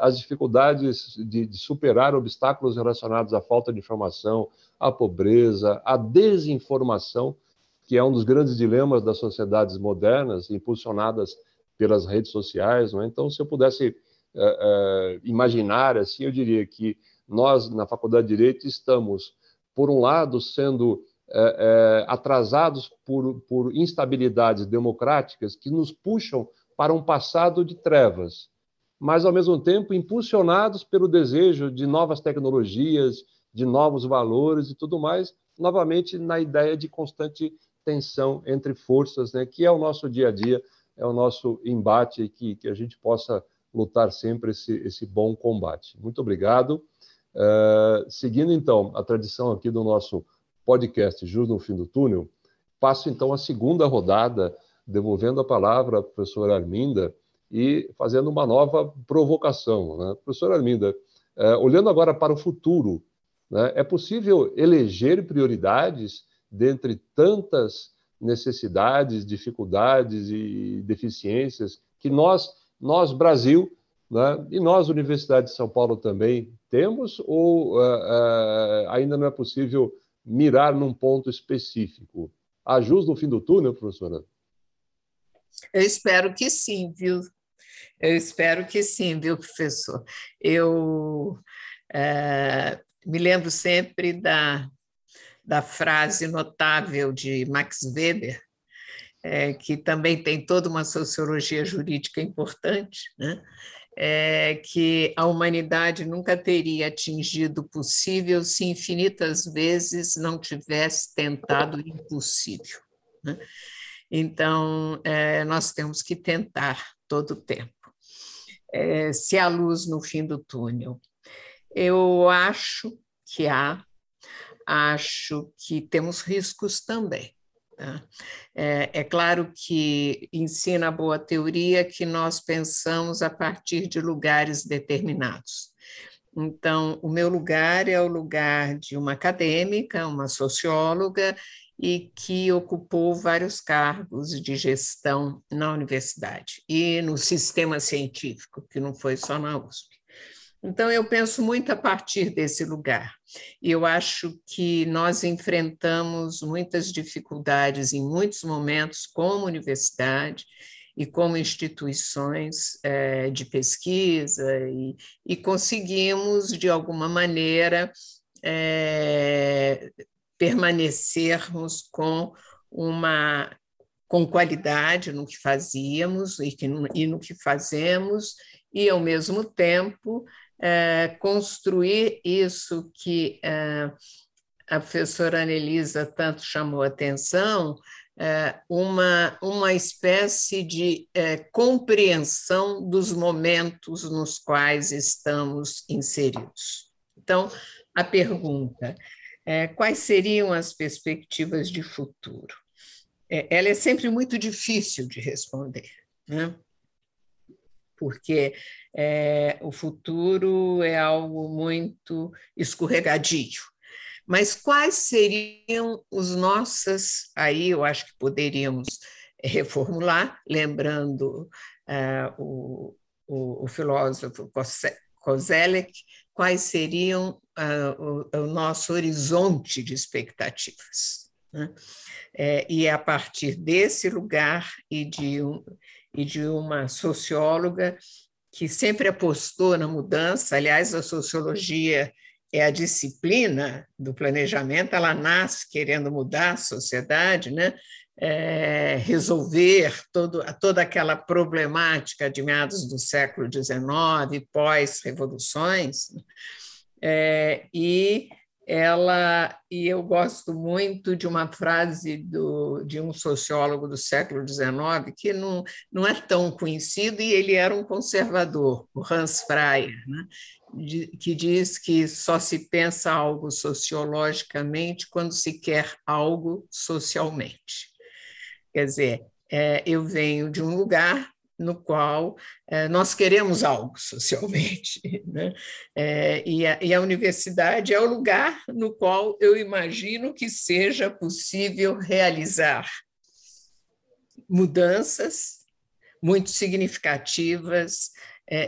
as dificuldades de superar obstáculos relacionados à falta de informação, à pobreza, à desinformação, que é um dos grandes dilemas das sociedades modernas, impulsionadas pelas redes sociais, não é? Então, se eu pudesse imaginar assim, eu diria que nós, na Faculdade de Direito, estamos, por um lado, sendo atrasados por instabilidades democráticas que nos puxam para um passado de trevas, mas, ao mesmo tempo, impulsionados pelo desejo de novas tecnologias, de novos valores e tudo mais, novamente na ideia de constante tensão entre forças, né, que é o nosso dia a dia, é o nosso embate, que a gente possa lutar sempre esse bom combate. Muito obrigado. Seguindo, então, a tradição aqui do nosso podcast Jus no Fim do Túnel, passo, então, a segunda rodada, devolvendo a palavra à professora Arminda e fazendo uma nova provocação, né? Professora Arminda, olhando agora para o futuro, né, é possível eleger prioridades dentre tantas necessidades, dificuldades e deficiências que nós Brasil, né, e nós, Universidade de São Paulo, também temos, ou ainda não é possível mirar num ponto específico? Há luz no fim do túnel, professora? Eu espero que sim, viu? Eu espero que sim, viu, professor? Eu... me lembro sempre da frase notável de Max Weber, que também tem toda uma sociologia jurídica importante, né? Que a humanidade nunca teria atingido o possível se infinitas vezes não tivesse tentado o impossível, né? Então, nós temos que tentar todo o tempo. Se há luz no fim do túnel, eu acho que temos riscos também, tá? É claro que ensina a boa teoria que nós pensamos a partir de lugares determinados. Então, o meu lugar é o lugar de uma acadêmica, uma socióloga, e que ocupou vários cargos de gestão na universidade e no sistema científico, que não foi só na USP. Então, eu penso muito a partir desse lugar. Eu acho que nós enfrentamos muitas dificuldades em muitos momentos como universidade e como instituições de pesquisa e conseguimos, de alguma maneira, permanecermos com qualidade no que fazíamos e no que fazemos e, ao mesmo tempo, construir isso que a professora Ana Elisa tanto chamou a atenção, uma espécie de compreensão dos momentos nos quais estamos inseridos. Então, a pergunta, quais seriam as perspectivas de futuro? Ela é sempre muito difícil de responder, né? Porque o futuro é algo muito escorregadio. Mas quais seriam os nossos, aí eu acho que poderíamos reformular, lembrando o filósofo Koselleck, quais seriam o nosso horizonte de expectativas, né? E a partir desse lugar e de uma socióloga que sempre apostou na mudança, aliás, a sociologia é a disciplina do planejamento, ela nasce querendo mudar a sociedade, né? Resolver toda aquela problemática de meados do século XIX, pós-revoluções, e eu gosto muito de uma frase de um sociólogo do século XIX, que não é tão conhecido, e ele era um conservador, o Hans Freyer, né? Que diz que só se pensa algo sociologicamente quando se quer algo socialmente. Quer dizer, eu venho de um lugar no qual nós queremos algo socialmente, né? E a universidade é o lugar no qual eu imagino que seja possível realizar mudanças muito significativas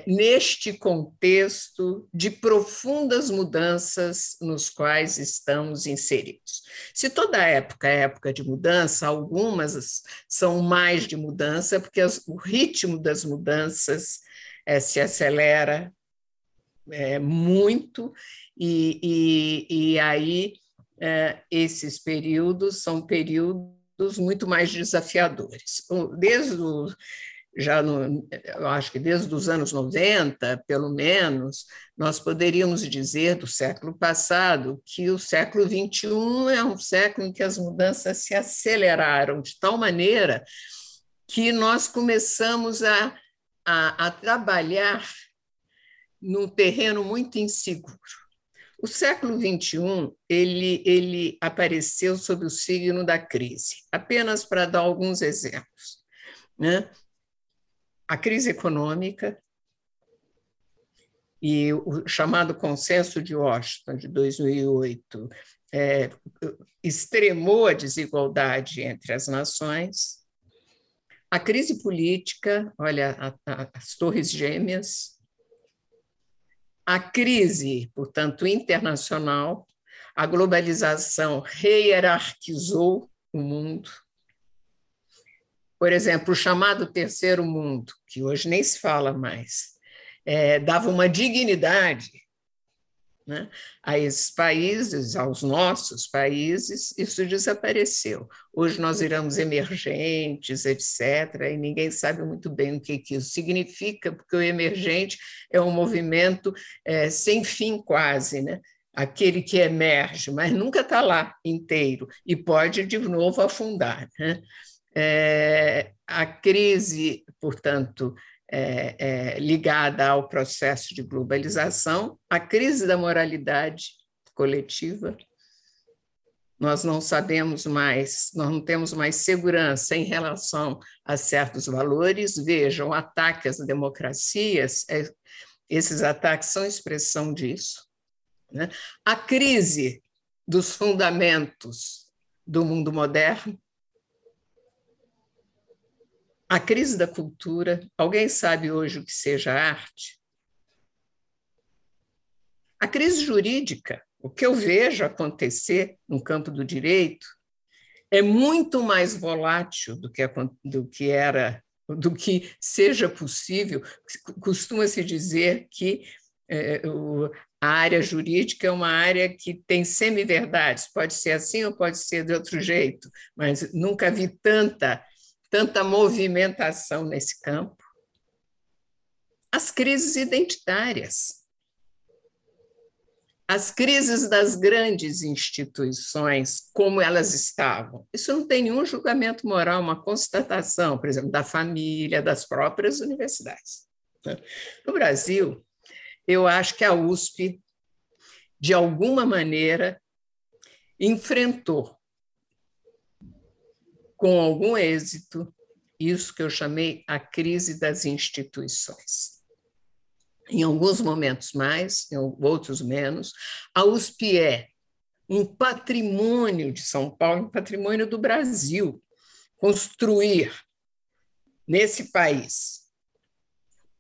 neste contexto de profundas mudanças nos quais estamos inseridos. Se toda época é época de mudança, algumas são mais de mudança, porque o ritmo das mudanças se acelera muito, e aí esses períodos são períodos muito mais desafiadores. Eu acho que desde os anos 90, pelo menos, nós poderíamos dizer do século passado que o século XXI é um século em que as mudanças se aceleraram de tal maneira que nós começamos a trabalhar num terreno muito inseguro. O século XXI ele apareceu sob o signo da crise, apenas para dar alguns exemplos, né? A crise econômica e o chamado Consenso de Washington, de 2008, extremou a desigualdade entre as nações. A crise política, olha, as Torres Gêmeas. A crise, portanto, internacional. A globalização re-hierarquizou o mundo. Por exemplo, o chamado terceiro mundo, que hoje nem se fala mais, dava uma dignidade, né, a esses países, aos nossos países, isso desapareceu. Hoje nós viramos emergentes, etc., e ninguém sabe muito bem o que isso significa, porque o emergente é um movimento sem fim quase, né? Aquele que emerge, mas nunca está lá inteiro e pode de novo afundar, né? A crise, portanto, ligada ao processo de globalização, a crise da moralidade coletiva. Nós não sabemos mais, nós não temos mais segurança em relação a certos valores. Vejam, ataques às democracias, esses ataques são expressão disso, né? A crise dos fundamentos do mundo moderno. A crise da cultura. Alguém sabe hoje o que seja arte? A crise jurídica. O que eu vejo acontecer no campo do direito é muito mais volátil do que seja possível. Costuma-se dizer que a área jurídica é uma área que tem semi-verdades. Pode ser assim ou pode ser de outro jeito, mas nunca vi tanta movimentação nesse campo. As crises identitárias, as crises das grandes instituições, como elas estavam. Isso não tem nenhum julgamento moral, uma constatação, por exemplo, da família, das próprias universidades. No Brasil, eu acho que a USP, de alguma maneira, enfrentou com algum êxito, isso que eu chamei a crise das instituições. Em alguns momentos mais, em outros menos, a USP um patrimônio de São Paulo, um patrimônio do Brasil, construir nesse país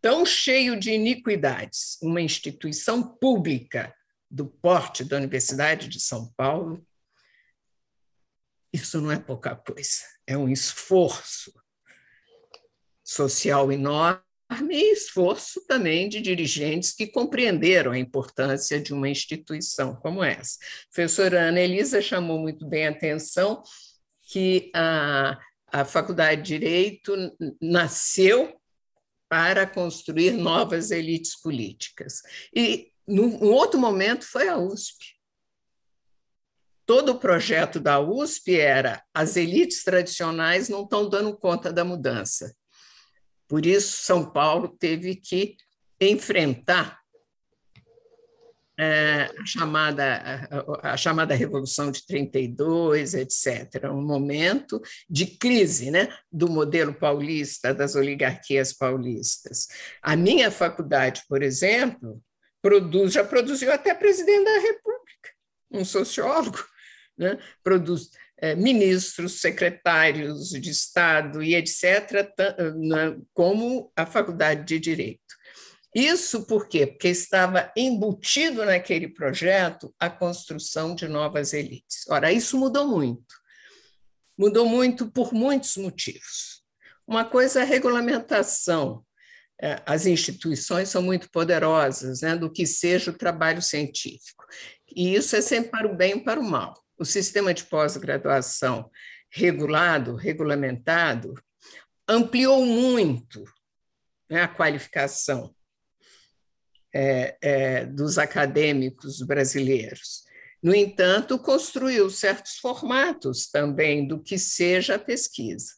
tão cheio de iniquidades uma instituição pública do porte da Universidade de São Paulo, isso não é pouca coisa, é um esforço social enorme e esforço também de dirigentes que compreenderam a importância de uma instituição como essa. A professora Ana Elisa chamou muito bem a atenção que a Faculdade de Direito nasceu para construir novas elites políticas. E, num outro momento, foi a USP. Todo o projeto da USP era as elites tradicionais não estão dando conta da mudança. Por isso, São Paulo teve que enfrentar a chamada Revolução de 32, etc. Um momento de crise, né, do modelo paulista, das oligarquias paulistas. A minha faculdade, por exemplo, já produziu até presidente da República, um sociólogo, né, produz ministros, secretários de Estado e etc., como a Faculdade de Direito. Isso por quê? Porque estava embutido naquele projeto a construção de novas elites. Ora, isso mudou muito. Mudou muito por muitos motivos. Uma coisa é a regulamentação. As instituições são muito poderosas, né, do que seja o trabalho científico. E isso é sempre para o bem e para o mal. O sistema de pós-graduação regulamentado, ampliou muito, né, a qualificação dos acadêmicos brasileiros. No entanto, construiu certos formatos também do que seja a pesquisa.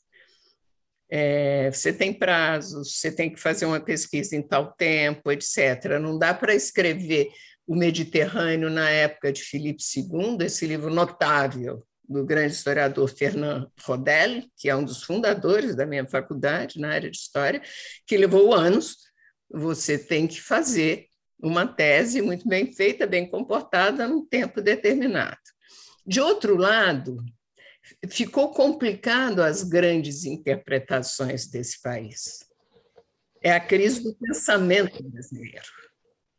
Você tem prazos, você tem que fazer uma pesquisa em tal tempo, etc. Não dá para escrever O Mediterrâneo na época de Filipe II, esse livro notável do grande historiador Fernand Braudel, que é um dos fundadores da minha faculdade na área de História, que levou anos. Você tem que fazer uma tese muito bem feita, bem comportada, num tempo determinado. De outro lado, ficou complicado as grandes interpretações desse país. É a crise do pensamento brasileiro.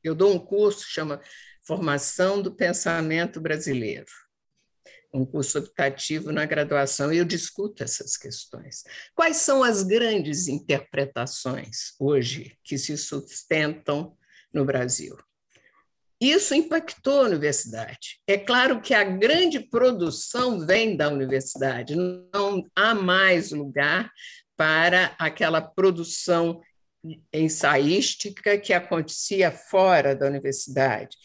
Eu dou um curso que chama Formação do Pensamento Brasileiro, um curso optativo na graduação, e eu discuto essas questões. Quais são as grandes interpretações hoje que se sustentam no Brasil? Isso impactou a universidade. É claro que a grande produção vem da universidade, não há mais lugar para aquela produção ensaística que acontecia fora da universidade.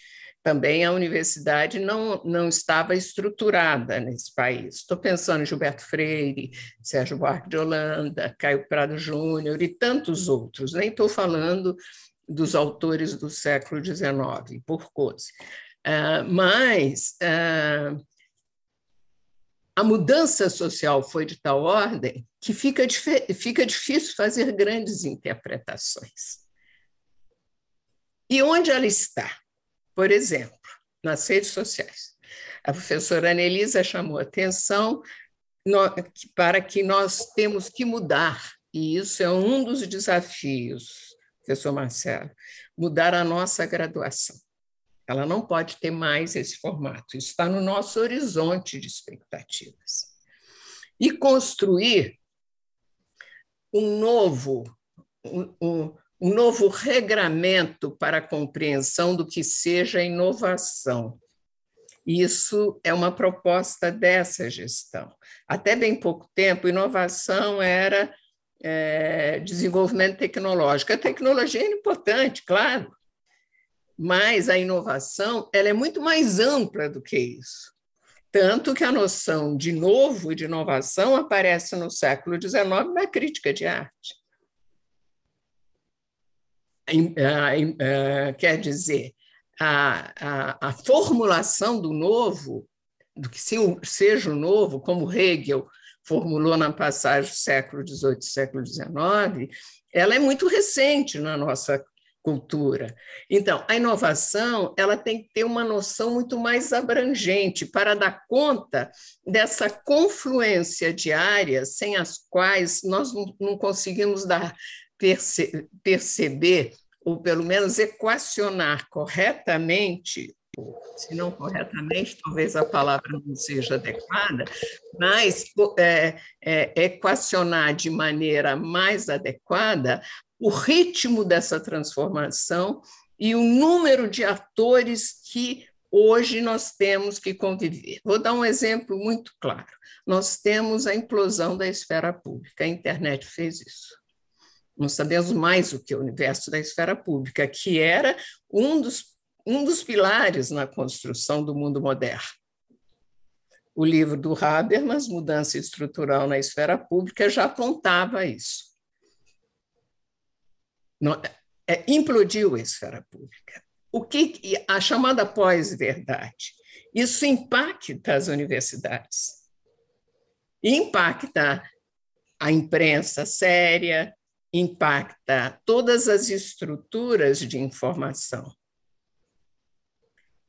Também a universidade não estava estruturada nesse país. Estou pensando em Gilberto Freyre, Sérgio Buarque de Holanda, Caio Prado Júnior e tantos outros. Nem estou falando dos autores do século XIX, Burcose. Mas a mudança social foi de tal ordem que fica difícil fazer grandes interpretações. E onde ela está? Por exemplo, nas redes sociais. A professora Ana Elisa chamou atenção para que nós temos que mudar, e isso é um dos desafios, professor Marcelo, mudar a nossa graduação. Ela não pode ter mais esse formato. Isso está no nosso horizonte de expectativas. E construir um novo regramento para a compreensão do que seja inovação. Isso é uma proposta dessa gestão. Até bem pouco tempo, inovação era desenvolvimento tecnológico. A tecnologia é importante, claro, mas a inovação ela é muito mais ampla do que isso. Tanto que a noção de novo e de inovação aparece no século XIX na crítica de arte. Quer dizer, a formulação do novo, do que seja o novo, como Hegel formulou na passagem do século XVIII e século XIX, ela é muito recente na nossa cultura. Então, a inovação ela tem que ter uma noção muito mais abrangente para dar conta dessa confluência de áreas sem as quais nós não conseguimos perceber, ou pelo menos equacionar corretamente, se não corretamente, talvez a palavra não seja adequada, mas equacionar de maneira mais adequada o ritmo dessa transformação e o número de atores que hoje nós temos que conviver. Vou dar um exemplo muito claro. Nós temos a implosão da esfera pública, a internet fez isso. Não sabemos mais o que é o universo da esfera pública, que era um dos pilares na construção do mundo moderno. O livro do Habermas, Mudança Estrutural na Esfera Pública, já apontava isso. Implodiu a esfera pública. A chamada pós-verdade. Isso impacta as universidades. Impacta a imprensa séria, impacta todas as estruturas de informação.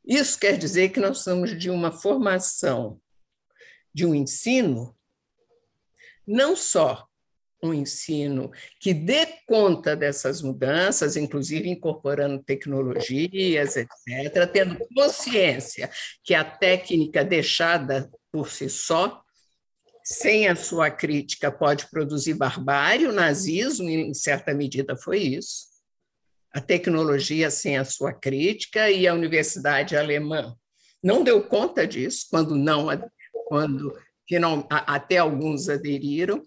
Isso quer dizer que nós precisamos de uma formação, de um ensino, não só um ensino que dê conta dessas mudanças, inclusive incorporando tecnologias, etc., tendo consciência que a técnica deixada por si só, sem a sua crítica, pode produzir barbárie. O nazismo, em certa medida, foi isso. A tecnologia sem a sua crítica, e a universidade alemã não deu conta disso, até alguns aderiram.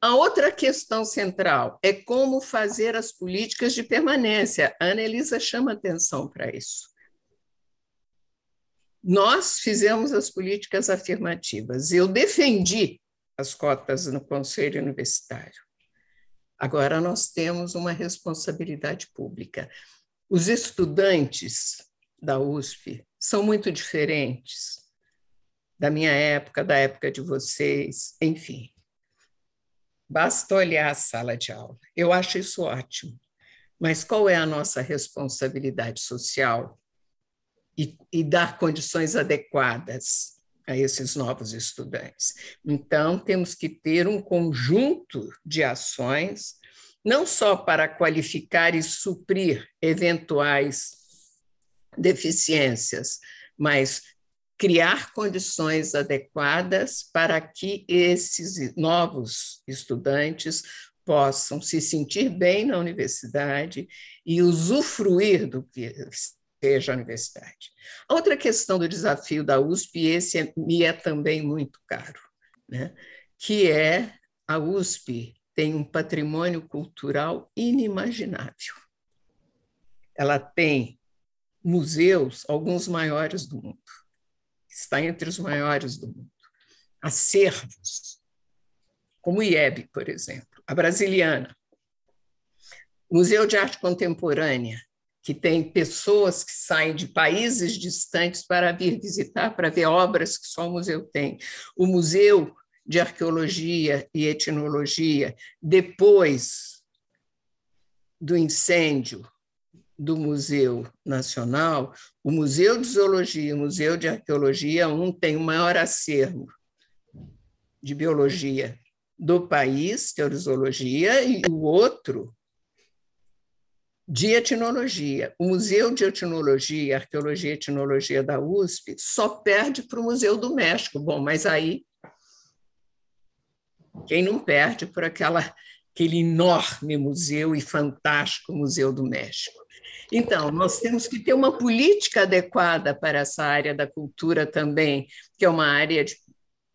A outra questão central é como fazer as políticas de permanência. A Ana Elisa chama atenção para isso. Nós fizemos as políticas afirmativas. Eu defendi as cotas no Conselho Universitário. Agora nós temos uma responsabilidade pública. Os estudantes da USP são muito diferentes da minha época, da época de vocês, enfim. Basta olhar a sala de aula. Eu acho isso ótimo, mas qual é a nossa responsabilidade social e dar condições adequadas a esses novos estudantes? Então, temos que ter um conjunto de ações, não só para qualificar e suprir eventuais deficiências, mas criar condições adequadas para que esses novos estudantes possam se sentir bem na universidade e usufruir do que seja a universidade. Outra questão do desafio da USP, e esse me é também muito caro, né? Que é a USP tem um patrimônio cultural inimaginável. Ela tem museus, alguns maiores do mundo, está entre os maiores do mundo, acervos, como o IEB, por exemplo, a Brasiliana, Museu de Arte Contemporânea, que tem pessoas que saem de países distantes para vir visitar, para ver obras que só o museu tem. O Museu de Arqueologia e Etnologia, depois do incêndio do Museu Nacional, o Museu de Zoologia e o Museu de Arqueologia, tem o maior acervo de biologia do país, que é o de zoologia, e o outro de etnologia. O Museu de Etnologia, Arqueologia e Etnologia da USP só perde para o Museu do México. Bom, mas aí quem não perde por aquele enorme museu e fantástico Museu do México? Então, nós temos que ter uma política adequada para essa área da cultura também, que é uma área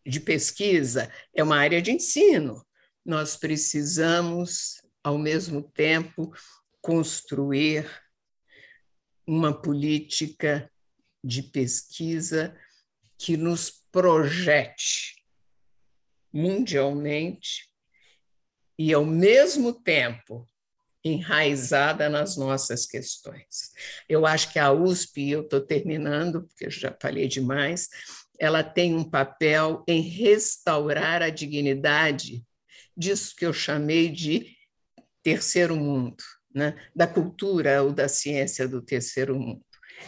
de pesquisa, é uma área de ensino. Nós precisamos, ao mesmo tempo, construir uma política de pesquisa que nos projete mundialmente e, ao mesmo tempo, enraizada nas nossas questões. Eu acho que a USP, eu estou terminando, porque eu já falei demais, ela tem um papel em restaurar a dignidade disso que eu chamei de terceiro mundo, né, da cultura ou da ciência do terceiro mundo.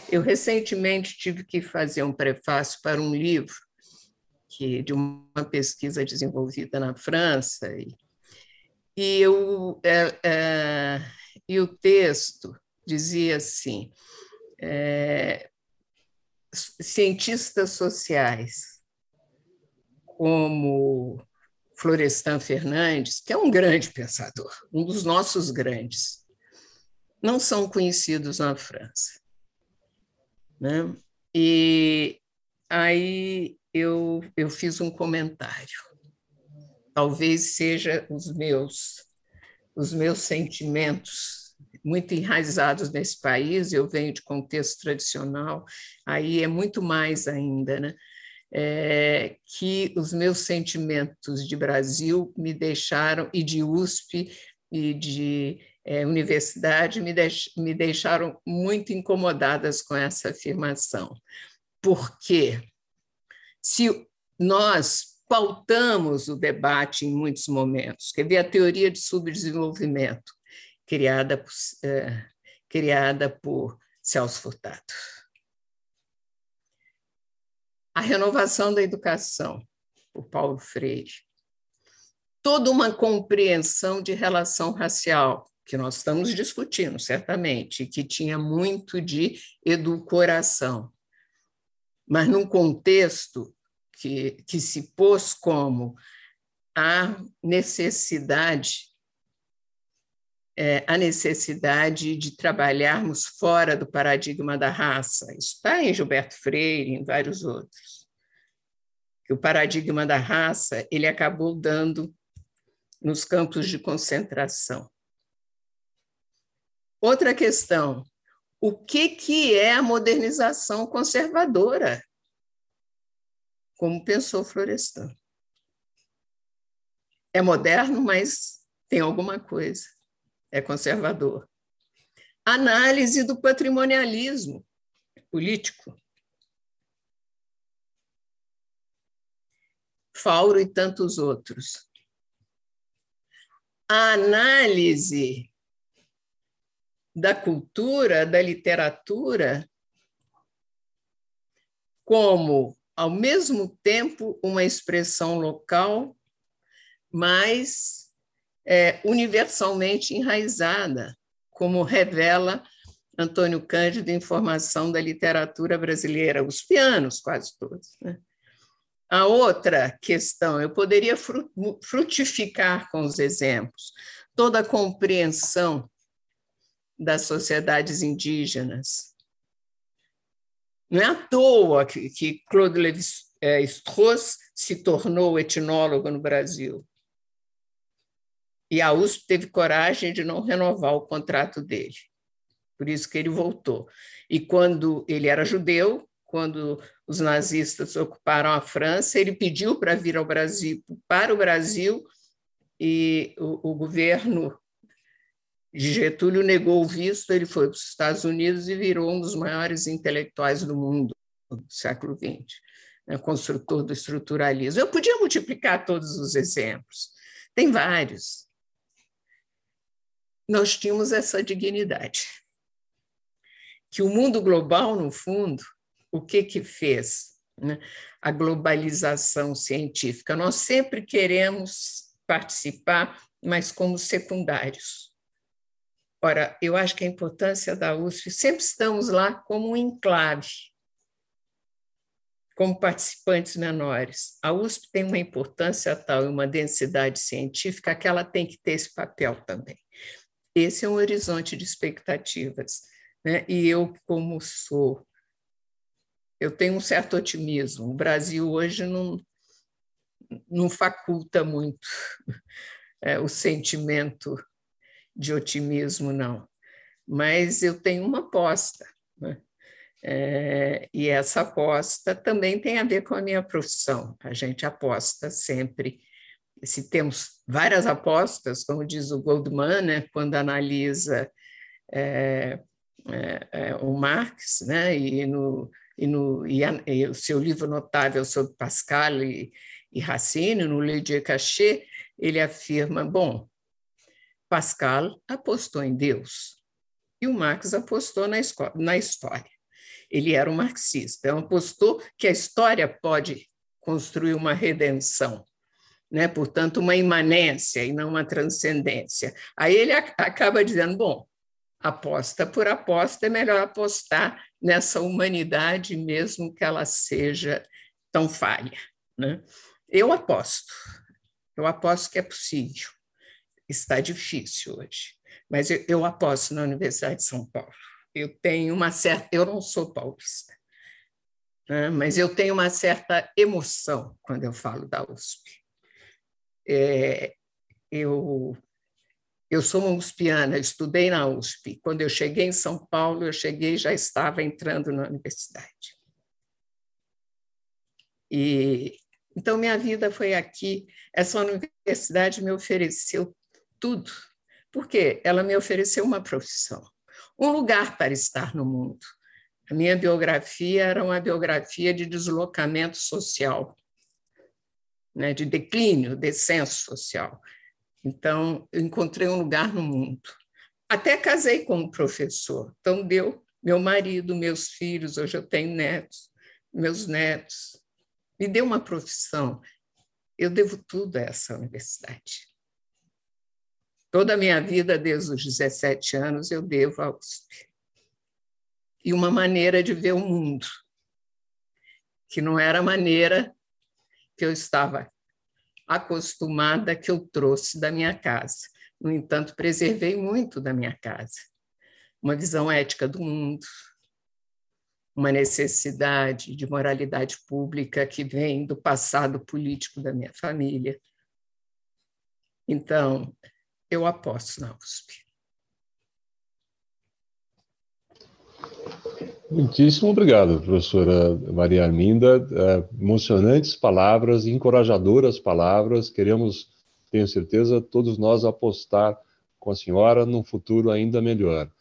Eu recentemente tive que fazer um prefácio para um livro que, de uma pesquisa desenvolvida na França, e o texto dizia assim, cientistas sociais como Florestan Fernandes, que é um grande pensador, um dos nossos grandes, não são conhecidos na França. Né? E aí eu fiz um comentário, talvez seja os meus sentimentos muito enraizados nesse país, eu venho de contexto tradicional, aí é muito mais ainda, né? Que os meus sentimentos de Brasil me deixaram, e de USP, e de universidade, me deixaram muito incomodadas com essa afirmação. Porque se nós pautamos o debate em muitos momentos, quer ver a teoria de subdesenvolvimento, criada por Celso Furtado. A renovação da educação, por Paulo Freire. Toda uma compreensão de relação racial, que nós estamos discutindo, certamente, que tinha muito de edulcoração, mas num contexto que se pôs como a necessidade de trabalharmos fora do paradigma da raça. Isso está em Gilberto Freyre, em vários outros. Que o paradigma da raça ele acabou dando nos campos de concentração. Outra questão, o que é a modernização conservadora? Como pensou Florestan. É moderno, mas tem alguma coisa. É conservador. Análise do patrimonialismo político. Faoro e tantos outros. A análise da cultura, da literatura, como, ao mesmo tempo, uma expressão local, mas universalmente enraizada, como revela Antônio Cândido em Formação da Literatura Brasileira, os pianos, quase todos. Né? A outra questão, eu poderia frutificar com os exemplos, toda a compreensão das sociedades indígenas. Não é à toa que Claude Lévi-Strauss se tornou etnólogo no Brasil. E a USP teve coragem de não renovar o contrato dele. Por isso que ele voltou. E quando ele era judeu, quando os nazistas ocuparam a França, ele pediu para vir para o Brasil, e o governo de Getúlio negou o visto, ele foi para os Estados Unidos e virou um dos maiores intelectuais do mundo do século XX, né? Construtor do estruturalismo. Eu podia multiplicar todos os exemplos. Tem vários. Nós tínhamos essa dignidade. Que o mundo global, no fundo, o que fez? Né? A globalização científica. Nós sempre queremos participar, mas como secundários. Ora, eu acho que a importância da USP, sempre estamos lá como um enclave, como participantes menores. A USP tem uma importância tal e uma densidade científica que ela tem que ter esse papel também. Esse é um horizonte de expectativas, né? E eu, como sou, eu tenho um certo otimismo. O Brasil hoje não faculta muito o sentimento de otimismo, não. Mas eu tenho uma aposta, né? E essa aposta também tem a ver com a minha profissão. A gente aposta sempre. Se temos várias apostas, como diz o Goldmann, né, quando analisa o Marx, né, e o seu livro notável sobre Pascal e Racine, no Le Dieu Caché, ele afirma, bom, Pascal apostou em Deus e o Marx apostou na história. Ele era um marxista, então apostou que a história pode construir uma redenção, né? Portanto, uma imanência e não uma transcendência. Aí ele acaba dizendo, bom, aposta por aposta, é melhor apostar nessa humanidade, mesmo que ela seja tão falha, né? Eu aposto que é possível. Está difícil hoje, mas eu aposto na Universidade de São Paulo. Eu não sou paulista, né? Mas eu tenho uma certa emoção quando eu falo da USP. Eu sou uma uspiana, estudei na USP. Quando eu cheguei em São Paulo, já estava entrando na universidade. Então, minha vida foi aqui. Essa universidade me ofereceu tudo, porque ela me ofereceu uma profissão, um lugar para estar no mundo. A minha biografia era uma biografia de deslocamento social, né, de declínio, descenso social. Então, eu encontrei um lugar no mundo. Até casei com um professor. Então, deu meu marido, meus filhos, hoje eu tenho netos, meus netos. Me deu uma profissão. Eu devo tudo a essa universidade. Toda a minha vida, desde os 17 anos, eu devo à USP. E uma maneira de ver o mundo, que não era a maneira que eu estava acostumada, que eu trouxe da minha casa. No entanto, preservei muito da minha casa. Uma visão ética do mundo, uma necessidade de moralidade pública que vem do passado político da minha família. Então, eu aposto na USP. Muitíssimo obrigado, professora Maria Arminda. Emocionantes palavras, encorajadoras palavras. Queremos, tenho certeza, todos nós apostar com a senhora num futuro ainda melhor.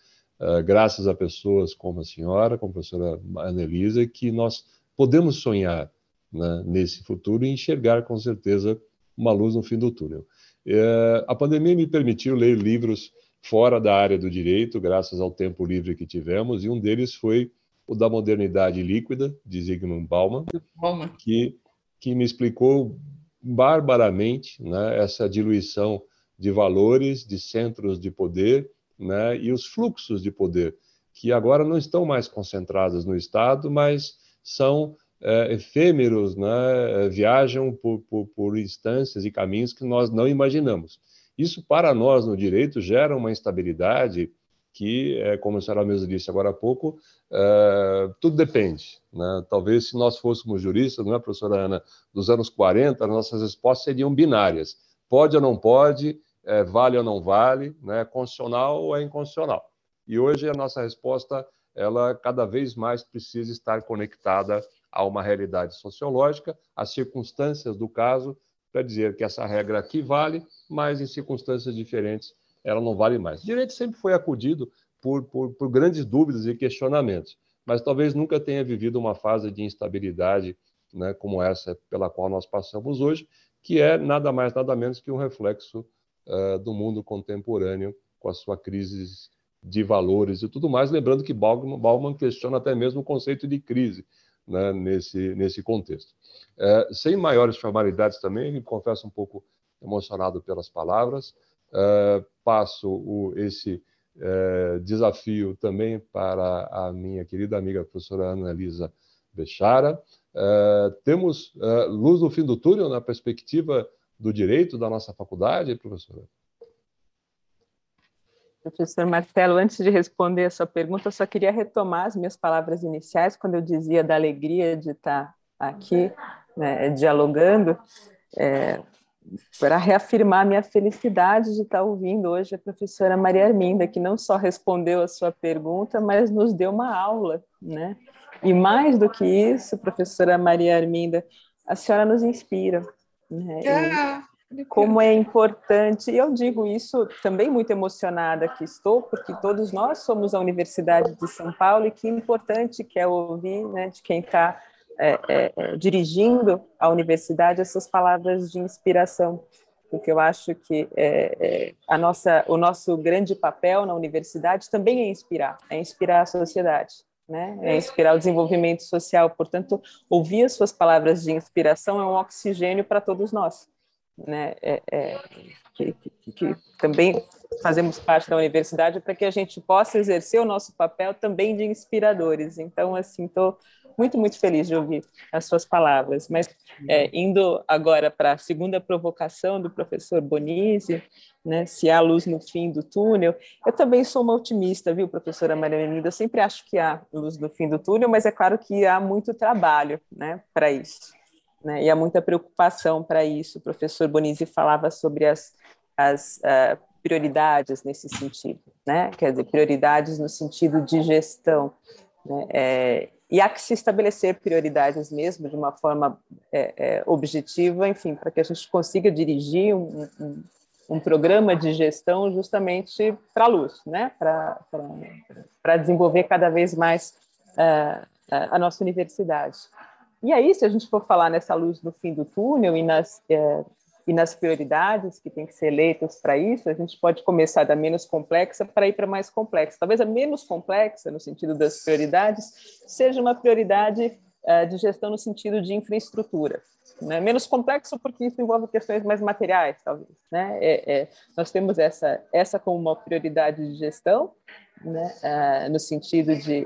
Graças a pessoas como a senhora, como a professora Ana Elisa, que nós podemos sonhar, né, nesse futuro e enxergar, com certeza, uma luz no fim do túnel. A pandemia me permitiu ler livros fora da área do direito, graças ao tempo livre que tivemos, e um deles foi o da Modernidade Líquida, de Zygmunt Bauman. Que me explicou barbaramente, né, essa diluição de valores, de centros de poder, né, e os fluxos de poder, que agora não estão mais concentrados no Estado, mas são efêmeros, né, viajam por instâncias e caminhos que nós não imaginamos. Isso, para nós, no direito, gera uma instabilidade que, como a senhora mesmo disse agora há pouco, tudo depende, né? Talvez, se nós fôssemos juristas, não é, professora Ana, dos anos 40, as nossas respostas seriam binárias. Pode ou não pode, vale ou não vale, né? Constitucional ou é inconstitucional. E hoje a nossa resposta, ela cada vez mais precisa estar conectada a uma realidade sociológica, às circunstâncias do caso, para dizer que essa regra aqui vale, mas em circunstâncias diferentes ela não vale mais. O direito sempre foi acudido por grandes dúvidas e questionamentos, mas talvez nunca tenha vivido uma fase de instabilidade, né, como essa pela qual nós passamos hoje, que é nada mais, nada menos que um reflexo do mundo contemporâneo, com a sua crise de valores e tudo mais, lembrando que Bauman questiona até mesmo o conceito de crise, né, nesse contexto. Sem maiores formalidades também, me confesso um pouco emocionado pelas palavras, passo esse desafio também para a minha querida amiga professora Ana Elisa Bechara. Temos luz no fim do túnel na perspectiva do direito da nossa faculdade, professora? Professor Marcelo, antes de responder a sua pergunta, eu só queria retomar as minhas palavras iniciais, quando eu dizia da alegria de estar aqui, né, dialogando, para reafirmar minha felicidade de estar ouvindo hoje a professora Maria Arminda, que não só respondeu a sua pergunta, mas nos deu uma aula, né? E mais do que isso, professora Maria Arminda, a senhora nos inspira, né? Como é importante, e eu digo isso também muito emocionada que estou, porque todos nós somos a Universidade de São Paulo, e que importante que é ouvir, né, de quem está dirigindo a universidade essas palavras de inspiração. porque eu acho que o nosso grande papel na universidade também é inspirar a sociedade, né? É inspirar o desenvolvimento social. Portanto, ouvir as suas palavras de inspiração é um oxigênio para todos nós, né? Que também fazemos parte da universidade, para que a gente possa exercer o nosso papel também de inspiradores. Então, assim, estou muito, muito feliz de ouvir as suas palavras. Mas indo agora para a segunda provocação do professor Bonizzi, né, se há luz no fim do túnel, eu também sou uma otimista, viu, professora Maria Arminda? Eu sempre acho que há luz no fim do túnel, mas é claro que há muito trabalho, né, para isso, né, e há muita preocupação para isso. O professor Bonizzi falava sobre as prioridades nesse sentido, né? Quer dizer, prioridades no sentido de gestão, né? E há que se estabelecer prioridades mesmo, de uma forma objetiva, enfim, para que a gente consiga dirigir um programa de gestão justamente para a luz, né? Para desenvolver cada vez mais a nossa universidade. E aí, se a gente for falar nessa luz no fim do túnel e nas prioridades que têm que ser eleitas para isso, a gente pode começar da menos complexa para ir para a mais complexa. Talvez a menos complexa, no sentido das prioridades, seja uma prioridade de gestão no sentido de infraestrutura, né? Menos complexo porque isso envolve questões mais materiais, talvez, né? Nós temos essa como uma prioridade de gestão, né? No sentido de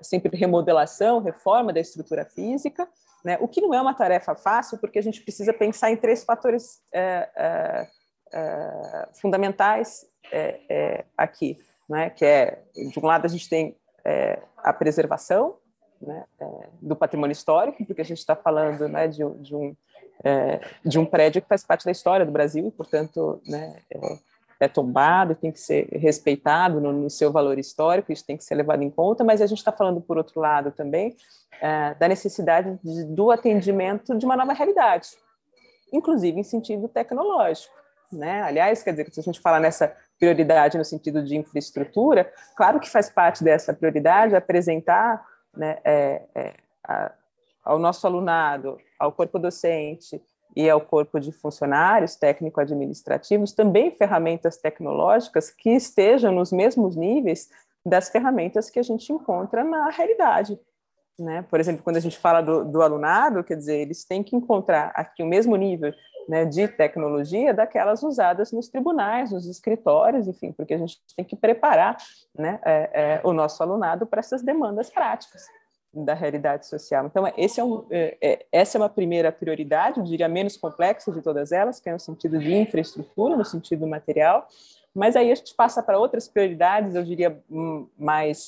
sempre remodelação, reforma da estrutura física, né? O que não é uma tarefa fácil, porque a gente precisa pensar em 3 fatores fundamentais aqui, né? Que é, de um lado, a gente tem a preservação, né, do patrimônio histórico, porque a gente está falando, né, de um prédio que faz parte da história do Brasil, e, portanto, né, é tombado, tem que ser respeitado no seu valor histórico, isso tem que ser levado em conta, mas a gente está falando, por outro lado, também da necessidade do atendimento de uma nova realidade, inclusive em sentido tecnológico, né? Aliás, quer dizer, que se a gente falar nessa prioridade no sentido de infraestrutura, claro que faz parte dessa prioridade apresentar, né, ao nosso alunado, ao corpo docente, e ao corpo de funcionários técnico-administrativos, também ferramentas tecnológicas que estejam nos mesmos níveis das ferramentas que a gente encontra na realidade, né? Por exemplo, quando a gente fala do alunado, quer dizer, eles têm que encontrar aqui o mesmo nível, né, de tecnologia daquelas usadas nos tribunais, nos escritórios, enfim, porque a gente tem que preparar, né, o nosso alunado para essas demandas práticas da realidade social. Então, essa é uma primeira prioridade, eu diria menos complexa de todas elas, que é no sentido de infraestrutura, no sentido material, mas aí a gente passa para outras prioridades, eu diria mais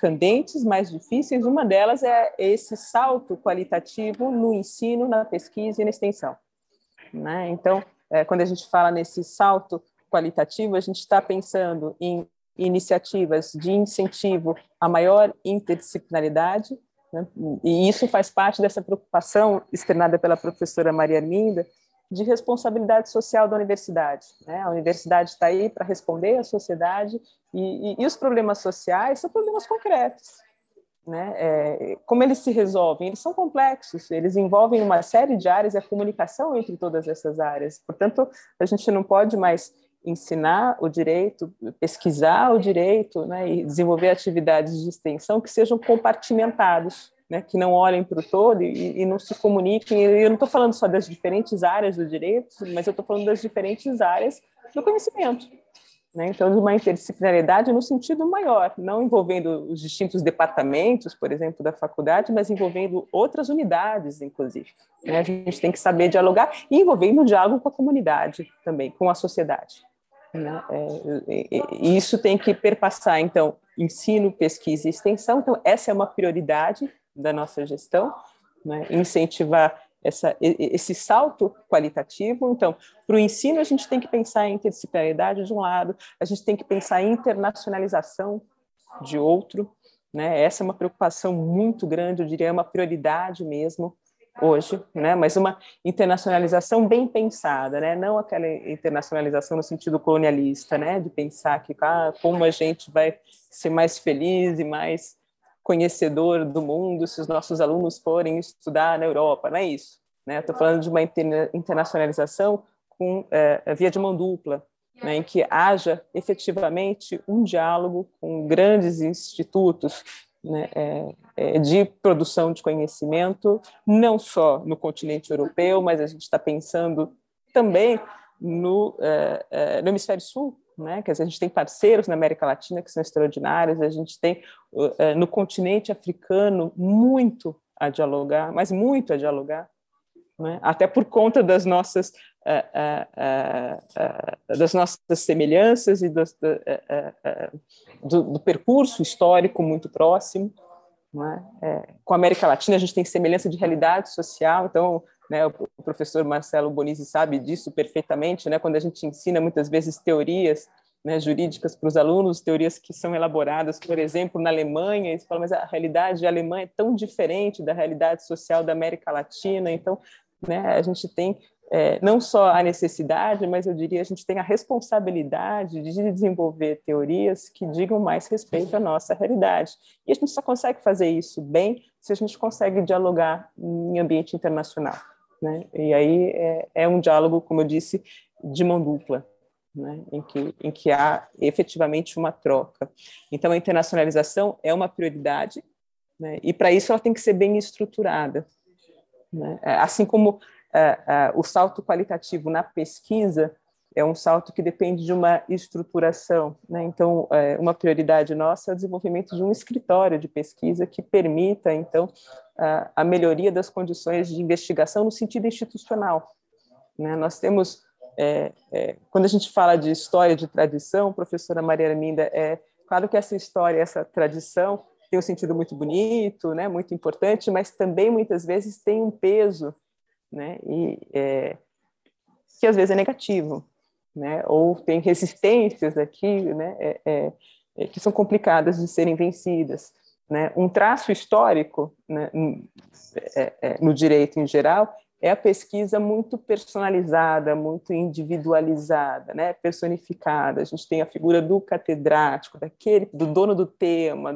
candentes, mais difíceis. Uma delas é esse salto qualitativo no ensino, na pesquisa e na extensão, né? Então, quando a gente fala nesse salto qualitativo, a gente está pensando em iniciativas de incentivo à maior interdisciplinaridade, né? E isso faz parte dessa preocupação externada pela professora Maria Arminda de responsabilidade social da universidade, né? A universidade está aí para responder à sociedade e os problemas sociais são problemas concretos, né? Como eles se resolvem? Eles são complexos, eles envolvem uma série de áreas e a comunicação entre todas essas áreas. Portanto, a gente não pode mais ensinar o direito, pesquisar o direito, né, e desenvolver atividades de extensão que sejam compartimentados, né, que não olhem para o todo e não se comuniquem. Eu não estou falando só das diferentes áreas do direito, mas eu estou falando das diferentes áreas do conhecimento, né? Então, de uma interdisciplinaridade no sentido maior, não envolvendo os distintos departamentos, por exemplo, da faculdade, mas envolvendo outras unidades, inclusive, né? A gente tem que saber dialogar e envolvendo o diálogo com a comunidade também, com a sociedade, né? Isso tem que perpassar, então, ensino, pesquisa e extensão. Então, essa é uma prioridade da nossa gestão, né? Incentivar esse salto qualitativo. Então, para o ensino, a gente tem que pensar em interdisciplinaridade de um lado, a gente tem que pensar em internacionalização de outro, né? Essa é uma preocupação muito grande, eu diria, é uma prioridade mesmo hoje, né? Mas uma internacionalização bem pensada, né? Não aquela internacionalização no sentido colonialista, né? De pensar que como a gente vai ser mais feliz e mais conhecedor do mundo se os nossos alunos forem estudar na Europa, não é isso, né? Estou falando de uma internacionalização com via de mão dupla, né, em que haja efetivamente um diálogo com grandes institutos, né, de produção de conhecimento, não só no continente europeu, mas a gente está pensando também no hemisfério sul, né, que a gente tem parceiros na América Latina que são extraordinários, a gente tem no continente africano muito a dialogar, mas muito a dialogar, né, até por conta das nossas semelhanças e do percurso histórico muito próximo, né? Com a América Latina a gente tem semelhança de realidade social, então, né, o professor Marcelo Bonizzi sabe disso perfeitamente, né, quando a gente ensina muitas vezes teorias, né, jurídicas para os alunos, teorias que são elaboradas, por exemplo, na Alemanha, eles falam, mas a realidade alemã é tão diferente da realidade social da América Latina, então, né, a gente tem não só a necessidade, mas eu diria a gente tem a responsabilidade de desenvolver teorias que digam mais respeito à nossa realidade. E a gente só consegue fazer isso bem se a gente consegue dialogar em ambiente internacional, né? E aí é um diálogo, como eu disse, de mão dupla, né? Em que há efetivamente uma troca. Então, a internacionalização é uma prioridade, né? E para isso ela tem que ser bem estruturada, né? Assim como o salto qualitativo na pesquisa é um salto que depende de uma estruturação, né? Então, uma prioridade nossa é o desenvolvimento de um escritório de pesquisa que permita, então, a melhoria das condições de investigação no sentido institucional, né? Nós temos, quando a gente fala de história de tradição, professora Maria Arminda, claro que essa história, essa tradição tem um sentido muito bonito, né? Muito importante, mas também muitas vezes tem um peso, né? Que às vezes é negativo, né? Ou tem resistências aqui, né? Que são complicadas de serem vencidas, né? Um traço histórico, né? No direito em geral é a pesquisa muito personalizada, muito individualizada, né? Personificada. A gente tem a figura do catedrático, do dono do tema,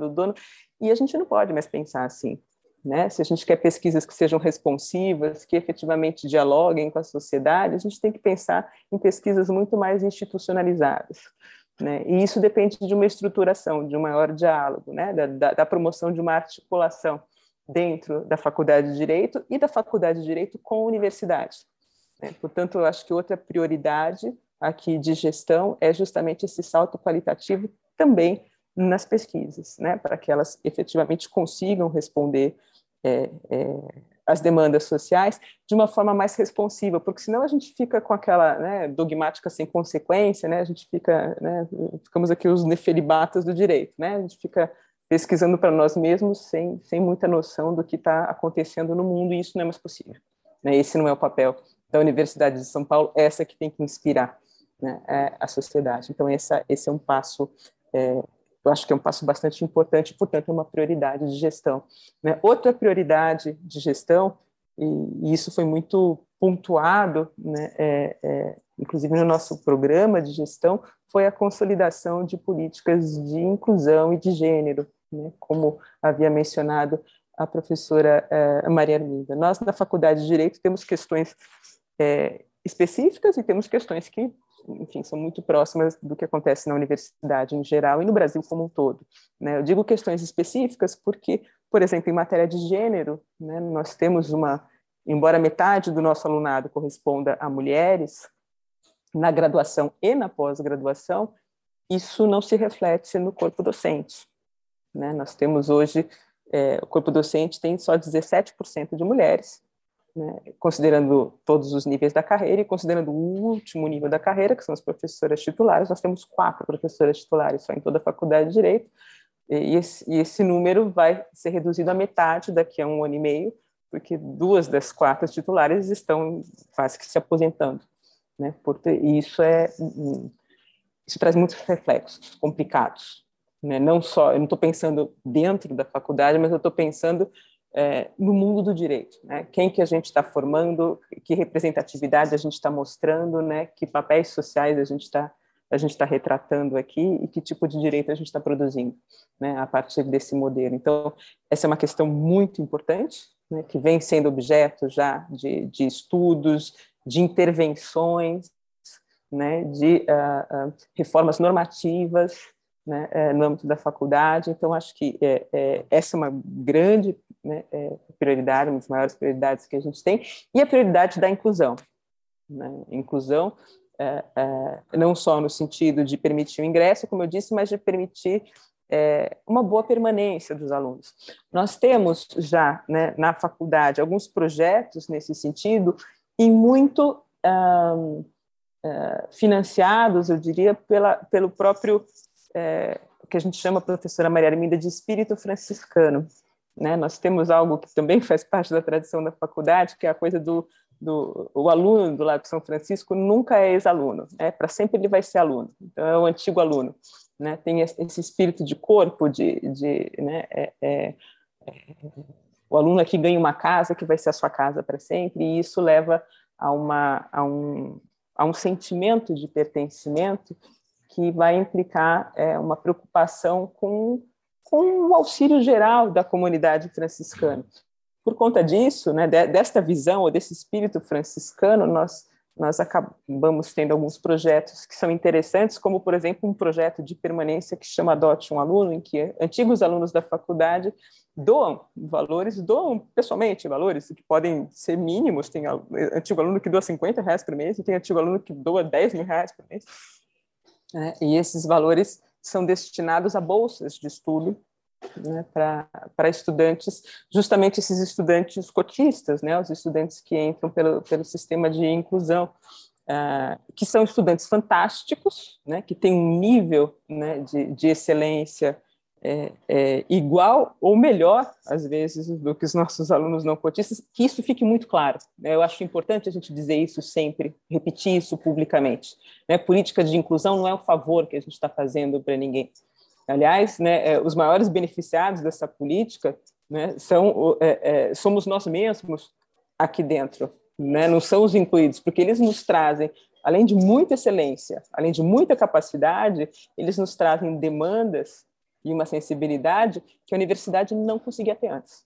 e a gente não pode mais pensar assim, né? Se a gente quer pesquisas que sejam responsivas, que efetivamente dialoguem com a sociedade, a gente tem que pensar em pesquisas muito mais institucionalizadas, né? E isso depende de uma estruturação, de um maior diálogo, né? Da promoção de uma articulação dentro da Faculdade de Direito e da Faculdade de Direito com a universidade, né? Portanto, eu acho que outra prioridade aqui de gestão é justamente esse salto qualitativo também nas pesquisas, né? Para que elas efetivamente consigam responder as demandas sociais de uma forma mais responsiva, porque senão a gente fica com aquela, né, dogmática sem consequência, né? A gente fica, né, ficamos aqui os nefelibatas do direito, né? A gente fica pesquisando para nós mesmos sem muita noção do que está acontecendo no mundo, e isso não é mais possível, né? Esse não é o papel da Universidade de São Paulo, essa que tem que inspirar, né, a sociedade. Então, esse é um passo, eu acho que é um passo bastante importante, portanto, é uma prioridade de gestão, né? Outra prioridade de gestão, e isso foi muito pontuado, né, inclusive no nosso programa de gestão, foi a consolidação de políticas de inclusão e de gênero, né, como havia mencionado a professora Maria Arminda. Nós, na Faculdade de Direito, temos questões específicas e temos questões que, enfim, são muito próximas do que acontece na universidade em geral e no Brasil como um todo, né? Eu digo questões específicas porque, por exemplo, em matéria de gênero, né, nós temos embora metade do nosso alunado corresponda a mulheres, na graduação e na pós-graduação, isso não se reflete no corpo docente, né? Nós temos hoje, o corpo docente tem só 17% de mulheres, né, considerando todos os níveis da carreira, e considerando o último nível da carreira, que são as professoras titulares, nós temos 4 professoras titulares só em toda a Faculdade de Direito, e esse número vai ser reduzido à metade daqui a 1 ano e meio, porque 2 das 4 titulares estão quase que se aposentando, né, porque isso traz muitos reflexos complicados, né? Não só, eu não estou pensando dentro da faculdade, mas eu estou pensando no mundo do direito, né? Quem que a gente está formando, que representatividade a gente está mostrando, né? Que papéis sociais a gente está a gente está retratando aqui e que tipo de direito a gente está produzindo, né, a partir desse modelo. Então, essa é uma questão muito importante, né, que vem sendo objeto já de estudos, de intervenções, né, de reformas normativas, né, no âmbito da faculdade. Então, acho que essa é uma grande, né, prioridade, uma das maiores prioridades que a gente tem, e a prioridade da inclusão. Né? Inclusão não só no sentido de permitir o ingresso, como eu disse, mas de permitir uma boa permanência dos alunos. Nós temos já, né, na faculdade alguns projetos nesse sentido, e muito... financiados, eu diria, pelo próprio, o que a gente chama, professora Maria Arminda, de espírito franciscano. Né? Nós temos algo que também faz parte da tradição da faculdade, que é a coisa do aluno do Largo de São Francisco nunca é ex-aluno, para sempre ele vai ser aluno, então é um antigo aluno. Né? Tem esse espírito de corpo, né? O aluno aqui ganha uma casa que vai ser a sua casa para sempre, e isso leva a um sentimento de pertencimento que vai implicar uma preocupação com o auxílio geral da comunidade franciscana. Por conta disso, né, desta visão ou desse espírito franciscano, nós acabamos tendo alguns projetos que são interessantes, como, por exemplo, um projeto de permanência que chama Adote um Aluno, em que antigos alunos da faculdade doam pessoalmente valores, que podem ser mínimos. Tem antigo aluno que doa R$50 por mês, e tem antigo aluno que doa R$10.000 por mês. Né? E esses valores são destinados a bolsas de estudo, né, para estudantes, justamente esses estudantes cotistas, né, os estudantes que entram pelo sistema de inclusão, que são estudantes fantásticos, né, que têm um nível, né, de excelência igual ou melhor, às vezes, do que os nossos alunos não cotistas, que isso fique muito claro. Né? Eu acho importante a gente dizer isso sempre, repetir isso publicamente. Né? Política de inclusão não é um favor que a gente está fazendo para ninguém. Aliás, né, os maiores beneficiados dessa política, né, somos nós mesmos aqui dentro, né? Não são os incluídos, porque eles nos trazem, além de muita excelência, além de muita capacidade, eles nos trazem demandas e uma sensibilidade que a universidade não conseguia ter antes,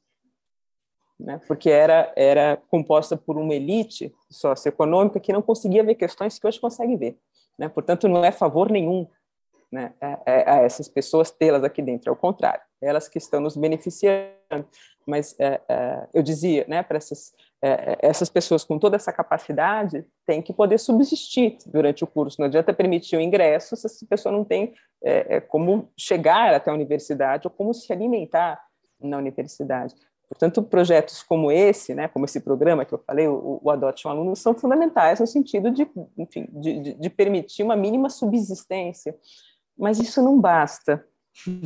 né? Porque era composta por uma elite socioeconômica que não conseguia ver questões que hoje consegue ver, né? Portanto, não é favor nenhum, né, a essas pessoas tê-las aqui dentro, ao contrário, elas que estão nos beneficiando. Mas eu dizia, né, para essas pessoas com toda essa capacidade têm que poder subsistir durante o curso, não adianta permitir o ingresso se essa pessoa não tem como chegar até a universidade ou como se alimentar na universidade. Portanto, projetos como esse, né, como esse programa que eu falei, o Adote um Aluno, são fundamentais no sentido de permitir uma mínima subsistência. Mas isso não basta,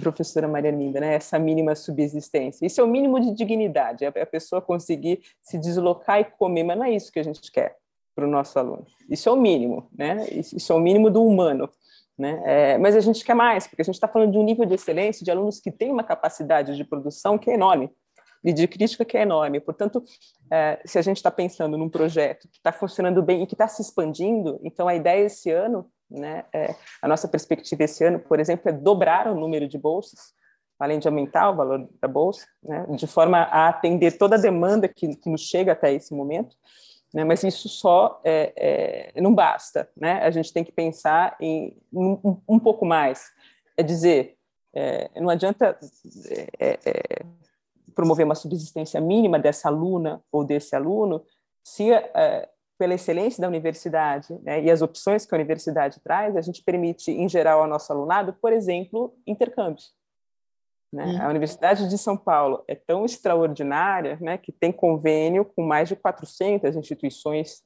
professora Maria Arminda, né, essa mínima subsistência. Isso é o mínimo de dignidade, é a pessoa conseguir se deslocar e comer, mas não é isso que a gente quer para o nosso aluno. Isso é o mínimo, né? Isso é o mínimo do humano. Né? Mas a gente quer mais, porque a gente está falando de um nível de excelência, de alunos que têm uma capacidade de produção que é enorme, e de crítica que é enorme. Portanto, se a gente está pensando num projeto que está funcionando bem e que está se expandindo, então a ideia esse ano, né, a nossa perspectiva esse ano, por exemplo, é dobrar o número de bolsas, além de aumentar o valor da bolsa, né, de forma a atender toda a demanda que nos chega até esse momento, né, mas isso só não basta, né? A gente tem que pensar em um pouco mais, é dizer, não adianta promover uma subsistência mínima dessa aluna ou desse aluno, se pela excelência da universidade, né, e as opções que a universidade traz, a gente permite, em geral, ao nosso alunado, por exemplo, intercâmbios. Né? A Universidade de São Paulo é tão extraordinária, né, que tem convênio com mais de 400 instituições,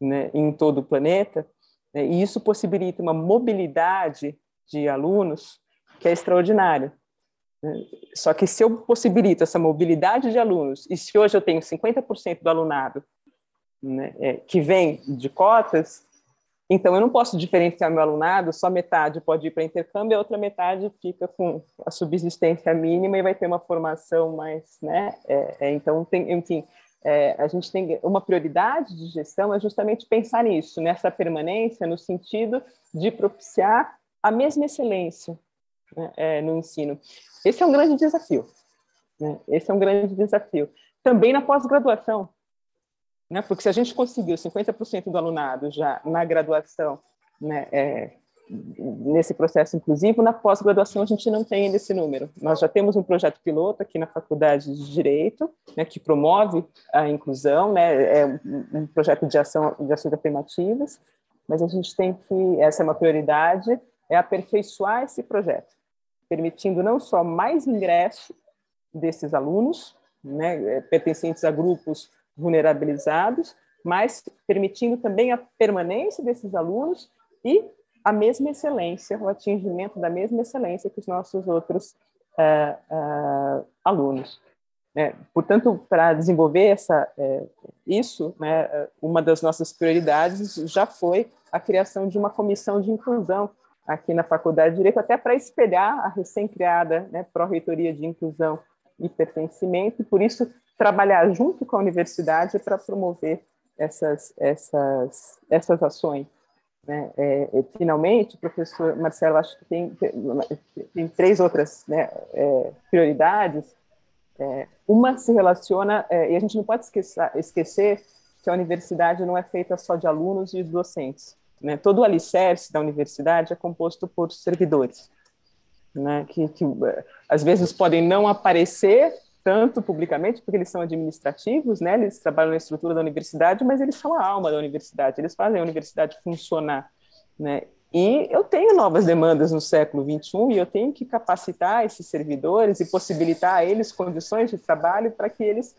né, em todo o planeta, né, e isso possibilita uma mobilidade de alunos que é extraordinária. Só que se eu possibilito essa mobilidade de alunos, e se hoje eu tenho 50% do alunado, né, que vem de cotas, então eu não posso diferenciar meu alunado, só metade pode ir para intercâmbio, a outra metade fica com a subsistência mínima e vai ter uma formação mais, né, então tem, enfim, a gente tem uma prioridade de gestão é justamente pensar nisso, nessa permanência, no sentido de propiciar a mesma excelência, né, no ensino. Esse é um grande desafio, né? Esse é um grande desafio. Também na pós-graduação, né? Porque se a gente conseguiu 50% do alunado já na graduação, né, nesse processo inclusivo, na pós-graduação a gente não tem esse número. Nós já temos um projeto piloto aqui na Faculdade de Direito, né, que promove a inclusão, né, é um projeto de ações afirmativas, mas a gente tem que, essa é uma prioridade, é aperfeiçoar esse projeto, permitindo não só mais ingresso desses alunos, né, pertencentes a grupos vulnerabilizados, mas permitindo também a permanência desses alunos e a mesma excelência, o atingimento da mesma excelência que os nossos outros alunos. Portanto, para desenvolver isso, né, uma das nossas prioridades já foi a criação de uma comissão de inclusão aqui na Faculdade de Direito, até para espelhar a recém-criada, né, Pró-Reitoria de Inclusão e Pertencimento, e por isso trabalhar junto com a universidade para promover essas ações. Né? Finalmente, o professor Marcelo, acho que tem três outras, né, prioridades. Uma se relaciona, e a gente não pode esquecer que a universidade não é feita só de alunos e docentes, né? Todo o alicerce da universidade é composto por servidores, né? Que às vezes podem não aparecer tanto publicamente, porque eles são administrativos, né? Eles trabalham na estrutura da universidade, mas eles são a alma da universidade, eles fazem a universidade funcionar, né? E eu tenho novas demandas no século XXI e eu tenho que capacitar esses servidores e possibilitar a eles condições de trabalho para que eles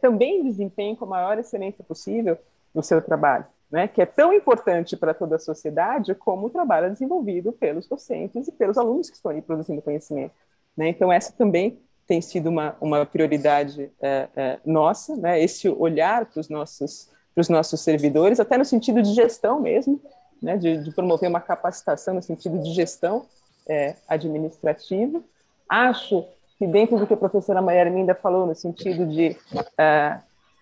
também desempenhem com a maior excelência possível o seu trabalho, né? Que é tão importante para toda a sociedade como o trabalho desenvolvido pelos docentes e pelos alunos que estão aí produzindo conhecimento, né? Então, essa também tem sido uma prioridade nossa, né? Esse olhar para os nossos servidores, até no sentido de gestão mesmo, né? De promover uma capacitação no sentido de gestão administrativa. Acho que dentro do que a professora Maria Arminda falou, no sentido de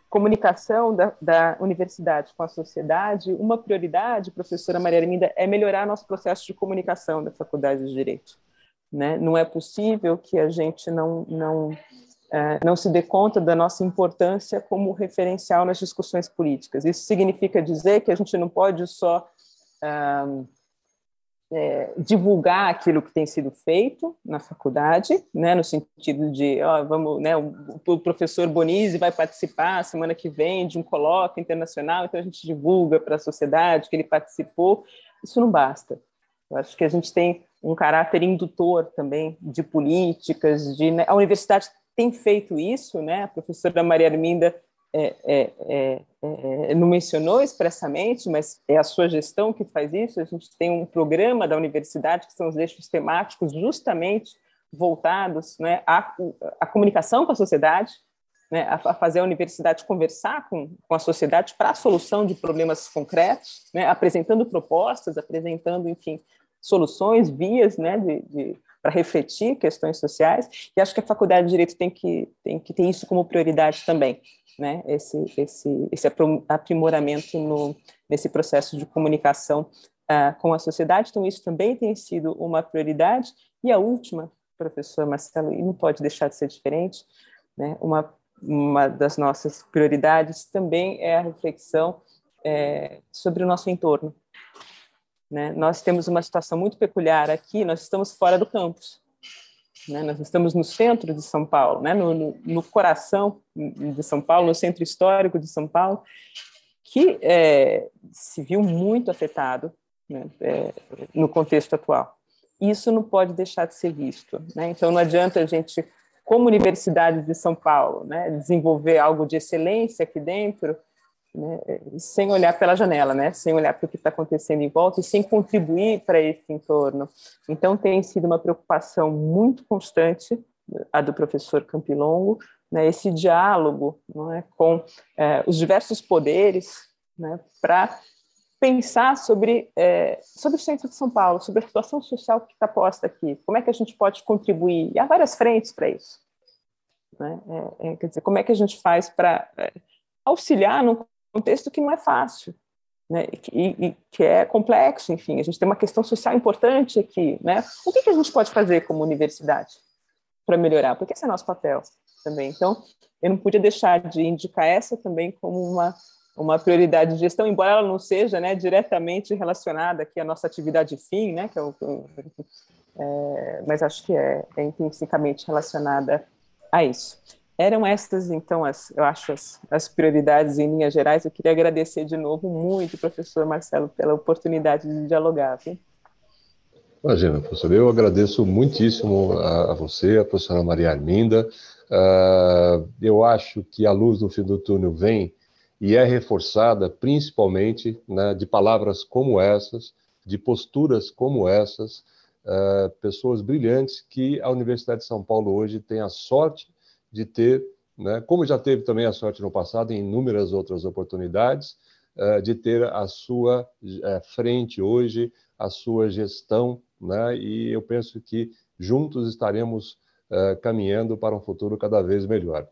comunicação da universidade com a sociedade, uma prioridade, professora Maria Arminda, é melhorar nosso processo de comunicação da Faculdade de Direito. Né? Não é possível que a gente não se dê conta da nossa importância como referencial nas discussões políticas. Isso significa dizer que a gente não pode só divulgar aquilo que tem sido feito na faculdade, né? No sentido de, né? O professor Bonizzi vai participar semana que vem de um colóquio internacional, então a gente divulga para a sociedade que ele participou. Isso não basta. Eu acho que a gente tem um caráter indutor também de políticas, né? A universidade tem feito isso, né? A professora Maria Arminda não mencionou expressamente, mas é a sua gestão que faz isso. A gente tem um programa da universidade, que são os eixos temáticos justamente voltados, né, à comunicação com a sociedade, né, a fazer a universidade conversar com a sociedade para a solução de problemas concretos, né, apresentando propostas, apresentando, enfim, soluções, vias, né, para refletir questões sociais, e acho que a Faculdade de Direito tem que ter isso como prioridade também, né, esse aprimoramento nesse processo de comunicação com a sociedade. Então, isso também tem sido uma prioridade. E a última, professor Marcelo, e não pode deixar de ser diferente, né, uma das nossas prioridades também é a reflexão sobre o nosso entorno. Né? Nós temos uma situação muito peculiar aqui, nós estamos fora do campus, né? Nós estamos no centro de São Paulo, né? No coração de São Paulo, no centro histórico de São Paulo, que se viu muito afetado, né? No contexto atual. Isso não pode deixar de ser visto, né? Então, não adianta a gente, como Universidade de São Paulo, né, desenvolver algo de excelência aqui dentro, né, sem olhar pela janela, né, sem olhar para o que está acontecendo em volta e sem contribuir para esse entorno. Então, tem sido uma preocupação muito constante, a do professor Campilongo, né, esse diálogo, não é, com os diversos poderes, né, para pensar sobre o centro de São Paulo, sobre a situação social que está posta aqui, como é que a gente pode contribuir, e há várias frentes para isso. Né? Quer dizer, como é que a gente faz para auxiliar num contexto que não é fácil, né? E que é complexo, enfim, a gente tem uma questão social importante aqui, né? O que a gente pode fazer como universidade para melhorar? Porque esse é nosso papel também. Então, eu não podia deixar de indicar essa também como uma prioridade de gestão, embora ela não seja, né, diretamente relacionada aqui à nossa atividade fim, né, que é mas acho que é intrinsecamente relacionada a isso. Eram estas, então, eu acho as prioridades em linhas gerais. Eu queria agradecer de novo muito, professor Marcelo, pela oportunidade de dialogar. Viu? Imagina, professor, eu agradeço muitíssimo a você, a professora Maria Arminda. Eu acho que a luz no fim do túnel vem e é reforçada principalmente, né, de palavras como essas, de posturas como essas, pessoas brilhantes que a Universidade de São Paulo hoje tem a sorte de ter, né, como já teve também a sorte no passado, em inúmeras outras oportunidades, de ter a sua frente hoje, a sua gestão, né, e eu penso que juntos estaremos caminhando para um futuro cada vez melhor.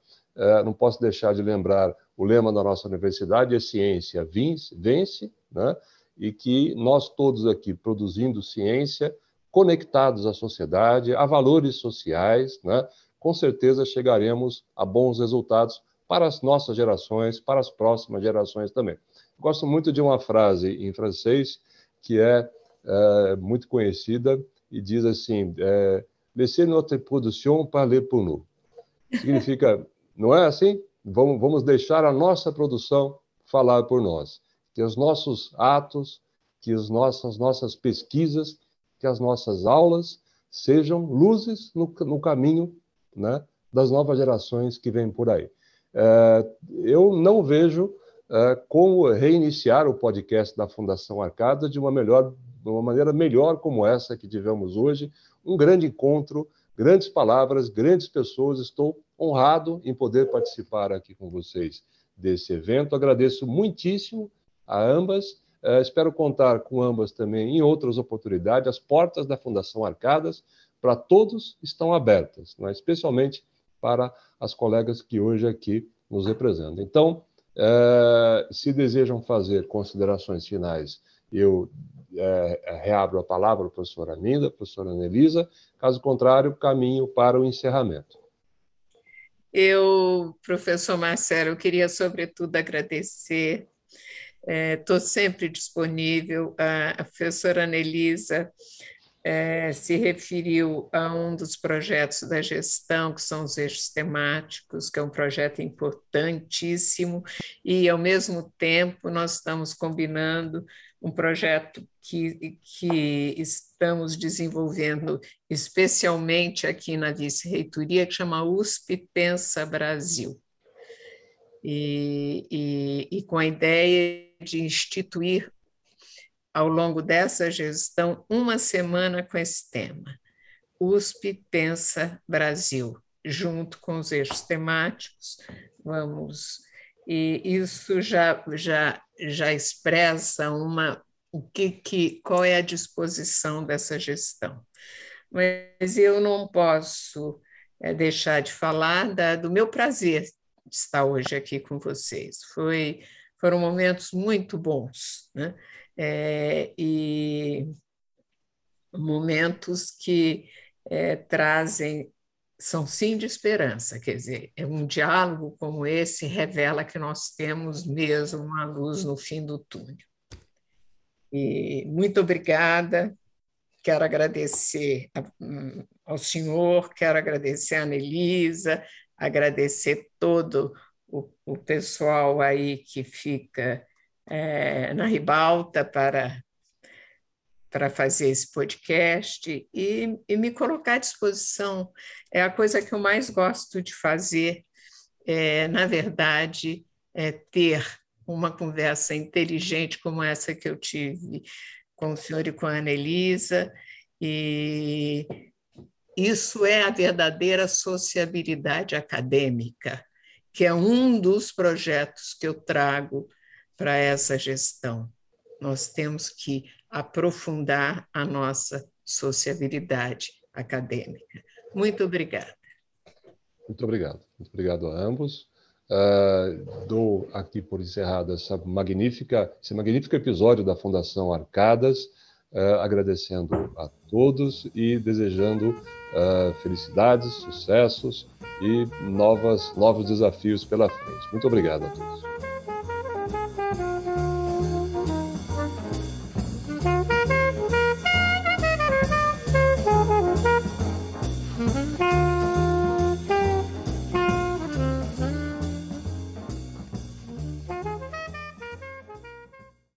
Não posso deixar de lembrar o lema da nossa universidade, é ciência vence, né, e que nós todos aqui produzindo ciência, conectados à sociedade, a valores sociais, né, com certeza chegaremos a bons resultados para as nossas gerações, para as próximas gerações também. Gosto muito de uma frase em francês que é muito conhecida e diz assim, laissez notre production parler pour nous. Significa, não é assim? Vamos deixar a nossa produção falar por nós. Que os nossos atos, que as nossas pesquisas, que as nossas aulas sejam luzes no caminho, né, das novas gerações que vêm por aí. Eu não vejo como reiniciar o podcast da Fundação Arcada de uma maneira melhor como essa que tivemos hoje, um grande encontro, grandes palavras, grandes pessoas. Estou honrado em poder participar aqui com vocês desse evento. Agradeço muitíssimo a ambas. Espero contar com ambas também em outras oportunidades. As portas da Fundação Arcadas para todos estão abertas, né? Especialmente para as colegas que hoje aqui nos representam. Então, se desejam fazer considerações finais, eu reabro a palavra à professora Arminda, à professora Ana Elisa, caso contrário, caminho para o encerramento. Eu, professor Marcelo, eu queria sobretudo agradecer. Estou sempre disponível. A professora Ana Elisa se referiu a um dos projetos da gestão, que são os eixos temáticos, que é um projeto importantíssimo, e, ao mesmo tempo, nós estamos combinando um projeto que estamos desenvolvendo especialmente aqui na vice-reitoria, que chama USP Pensa Brasil, e com a ideia de instituir, ao longo dessa gestão, uma semana com esse tema, USP Pensa Brasil, junto com os eixos temáticos. E isso já expressa qual é a disposição dessa gestão. Mas eu não posso deixar de falar do meu prazer de estar hoje aqui com vocês. Foram momentos muito bons, né? E momentos que são sim de esperança, quer dizer, um diálogo como esse revela que nós temos mesmo uma luz no fim do túnel. E muito obrigada, quero agradecer ao senhor, quero agradecer a Ana Elisa, agradecer todo o pessoal aí que fica na ribalta para fazer esse podcast e me colocar à disposição. É a coisa que eu mais gosto de fazer, na verdade, ter uma conversa inteligente como essa que eu tive com o senhor e com a Ana Elisa, e isso é a verdadeira sociabilidade acadêmica, que é um dos projetos que eu trago para essa gestão. Nós temos que aprofundar a nossa sociabilidade acadêmica. Muito obrigada. Muito obrigado. Muito obrigado a ambos. Dou aqui por encerrado esse magnífico episódio da Fundação Arcadas, agradecendo a todos e desejando felicidades, sucessos e novos desafios pela frente. Muito obrigado a todos.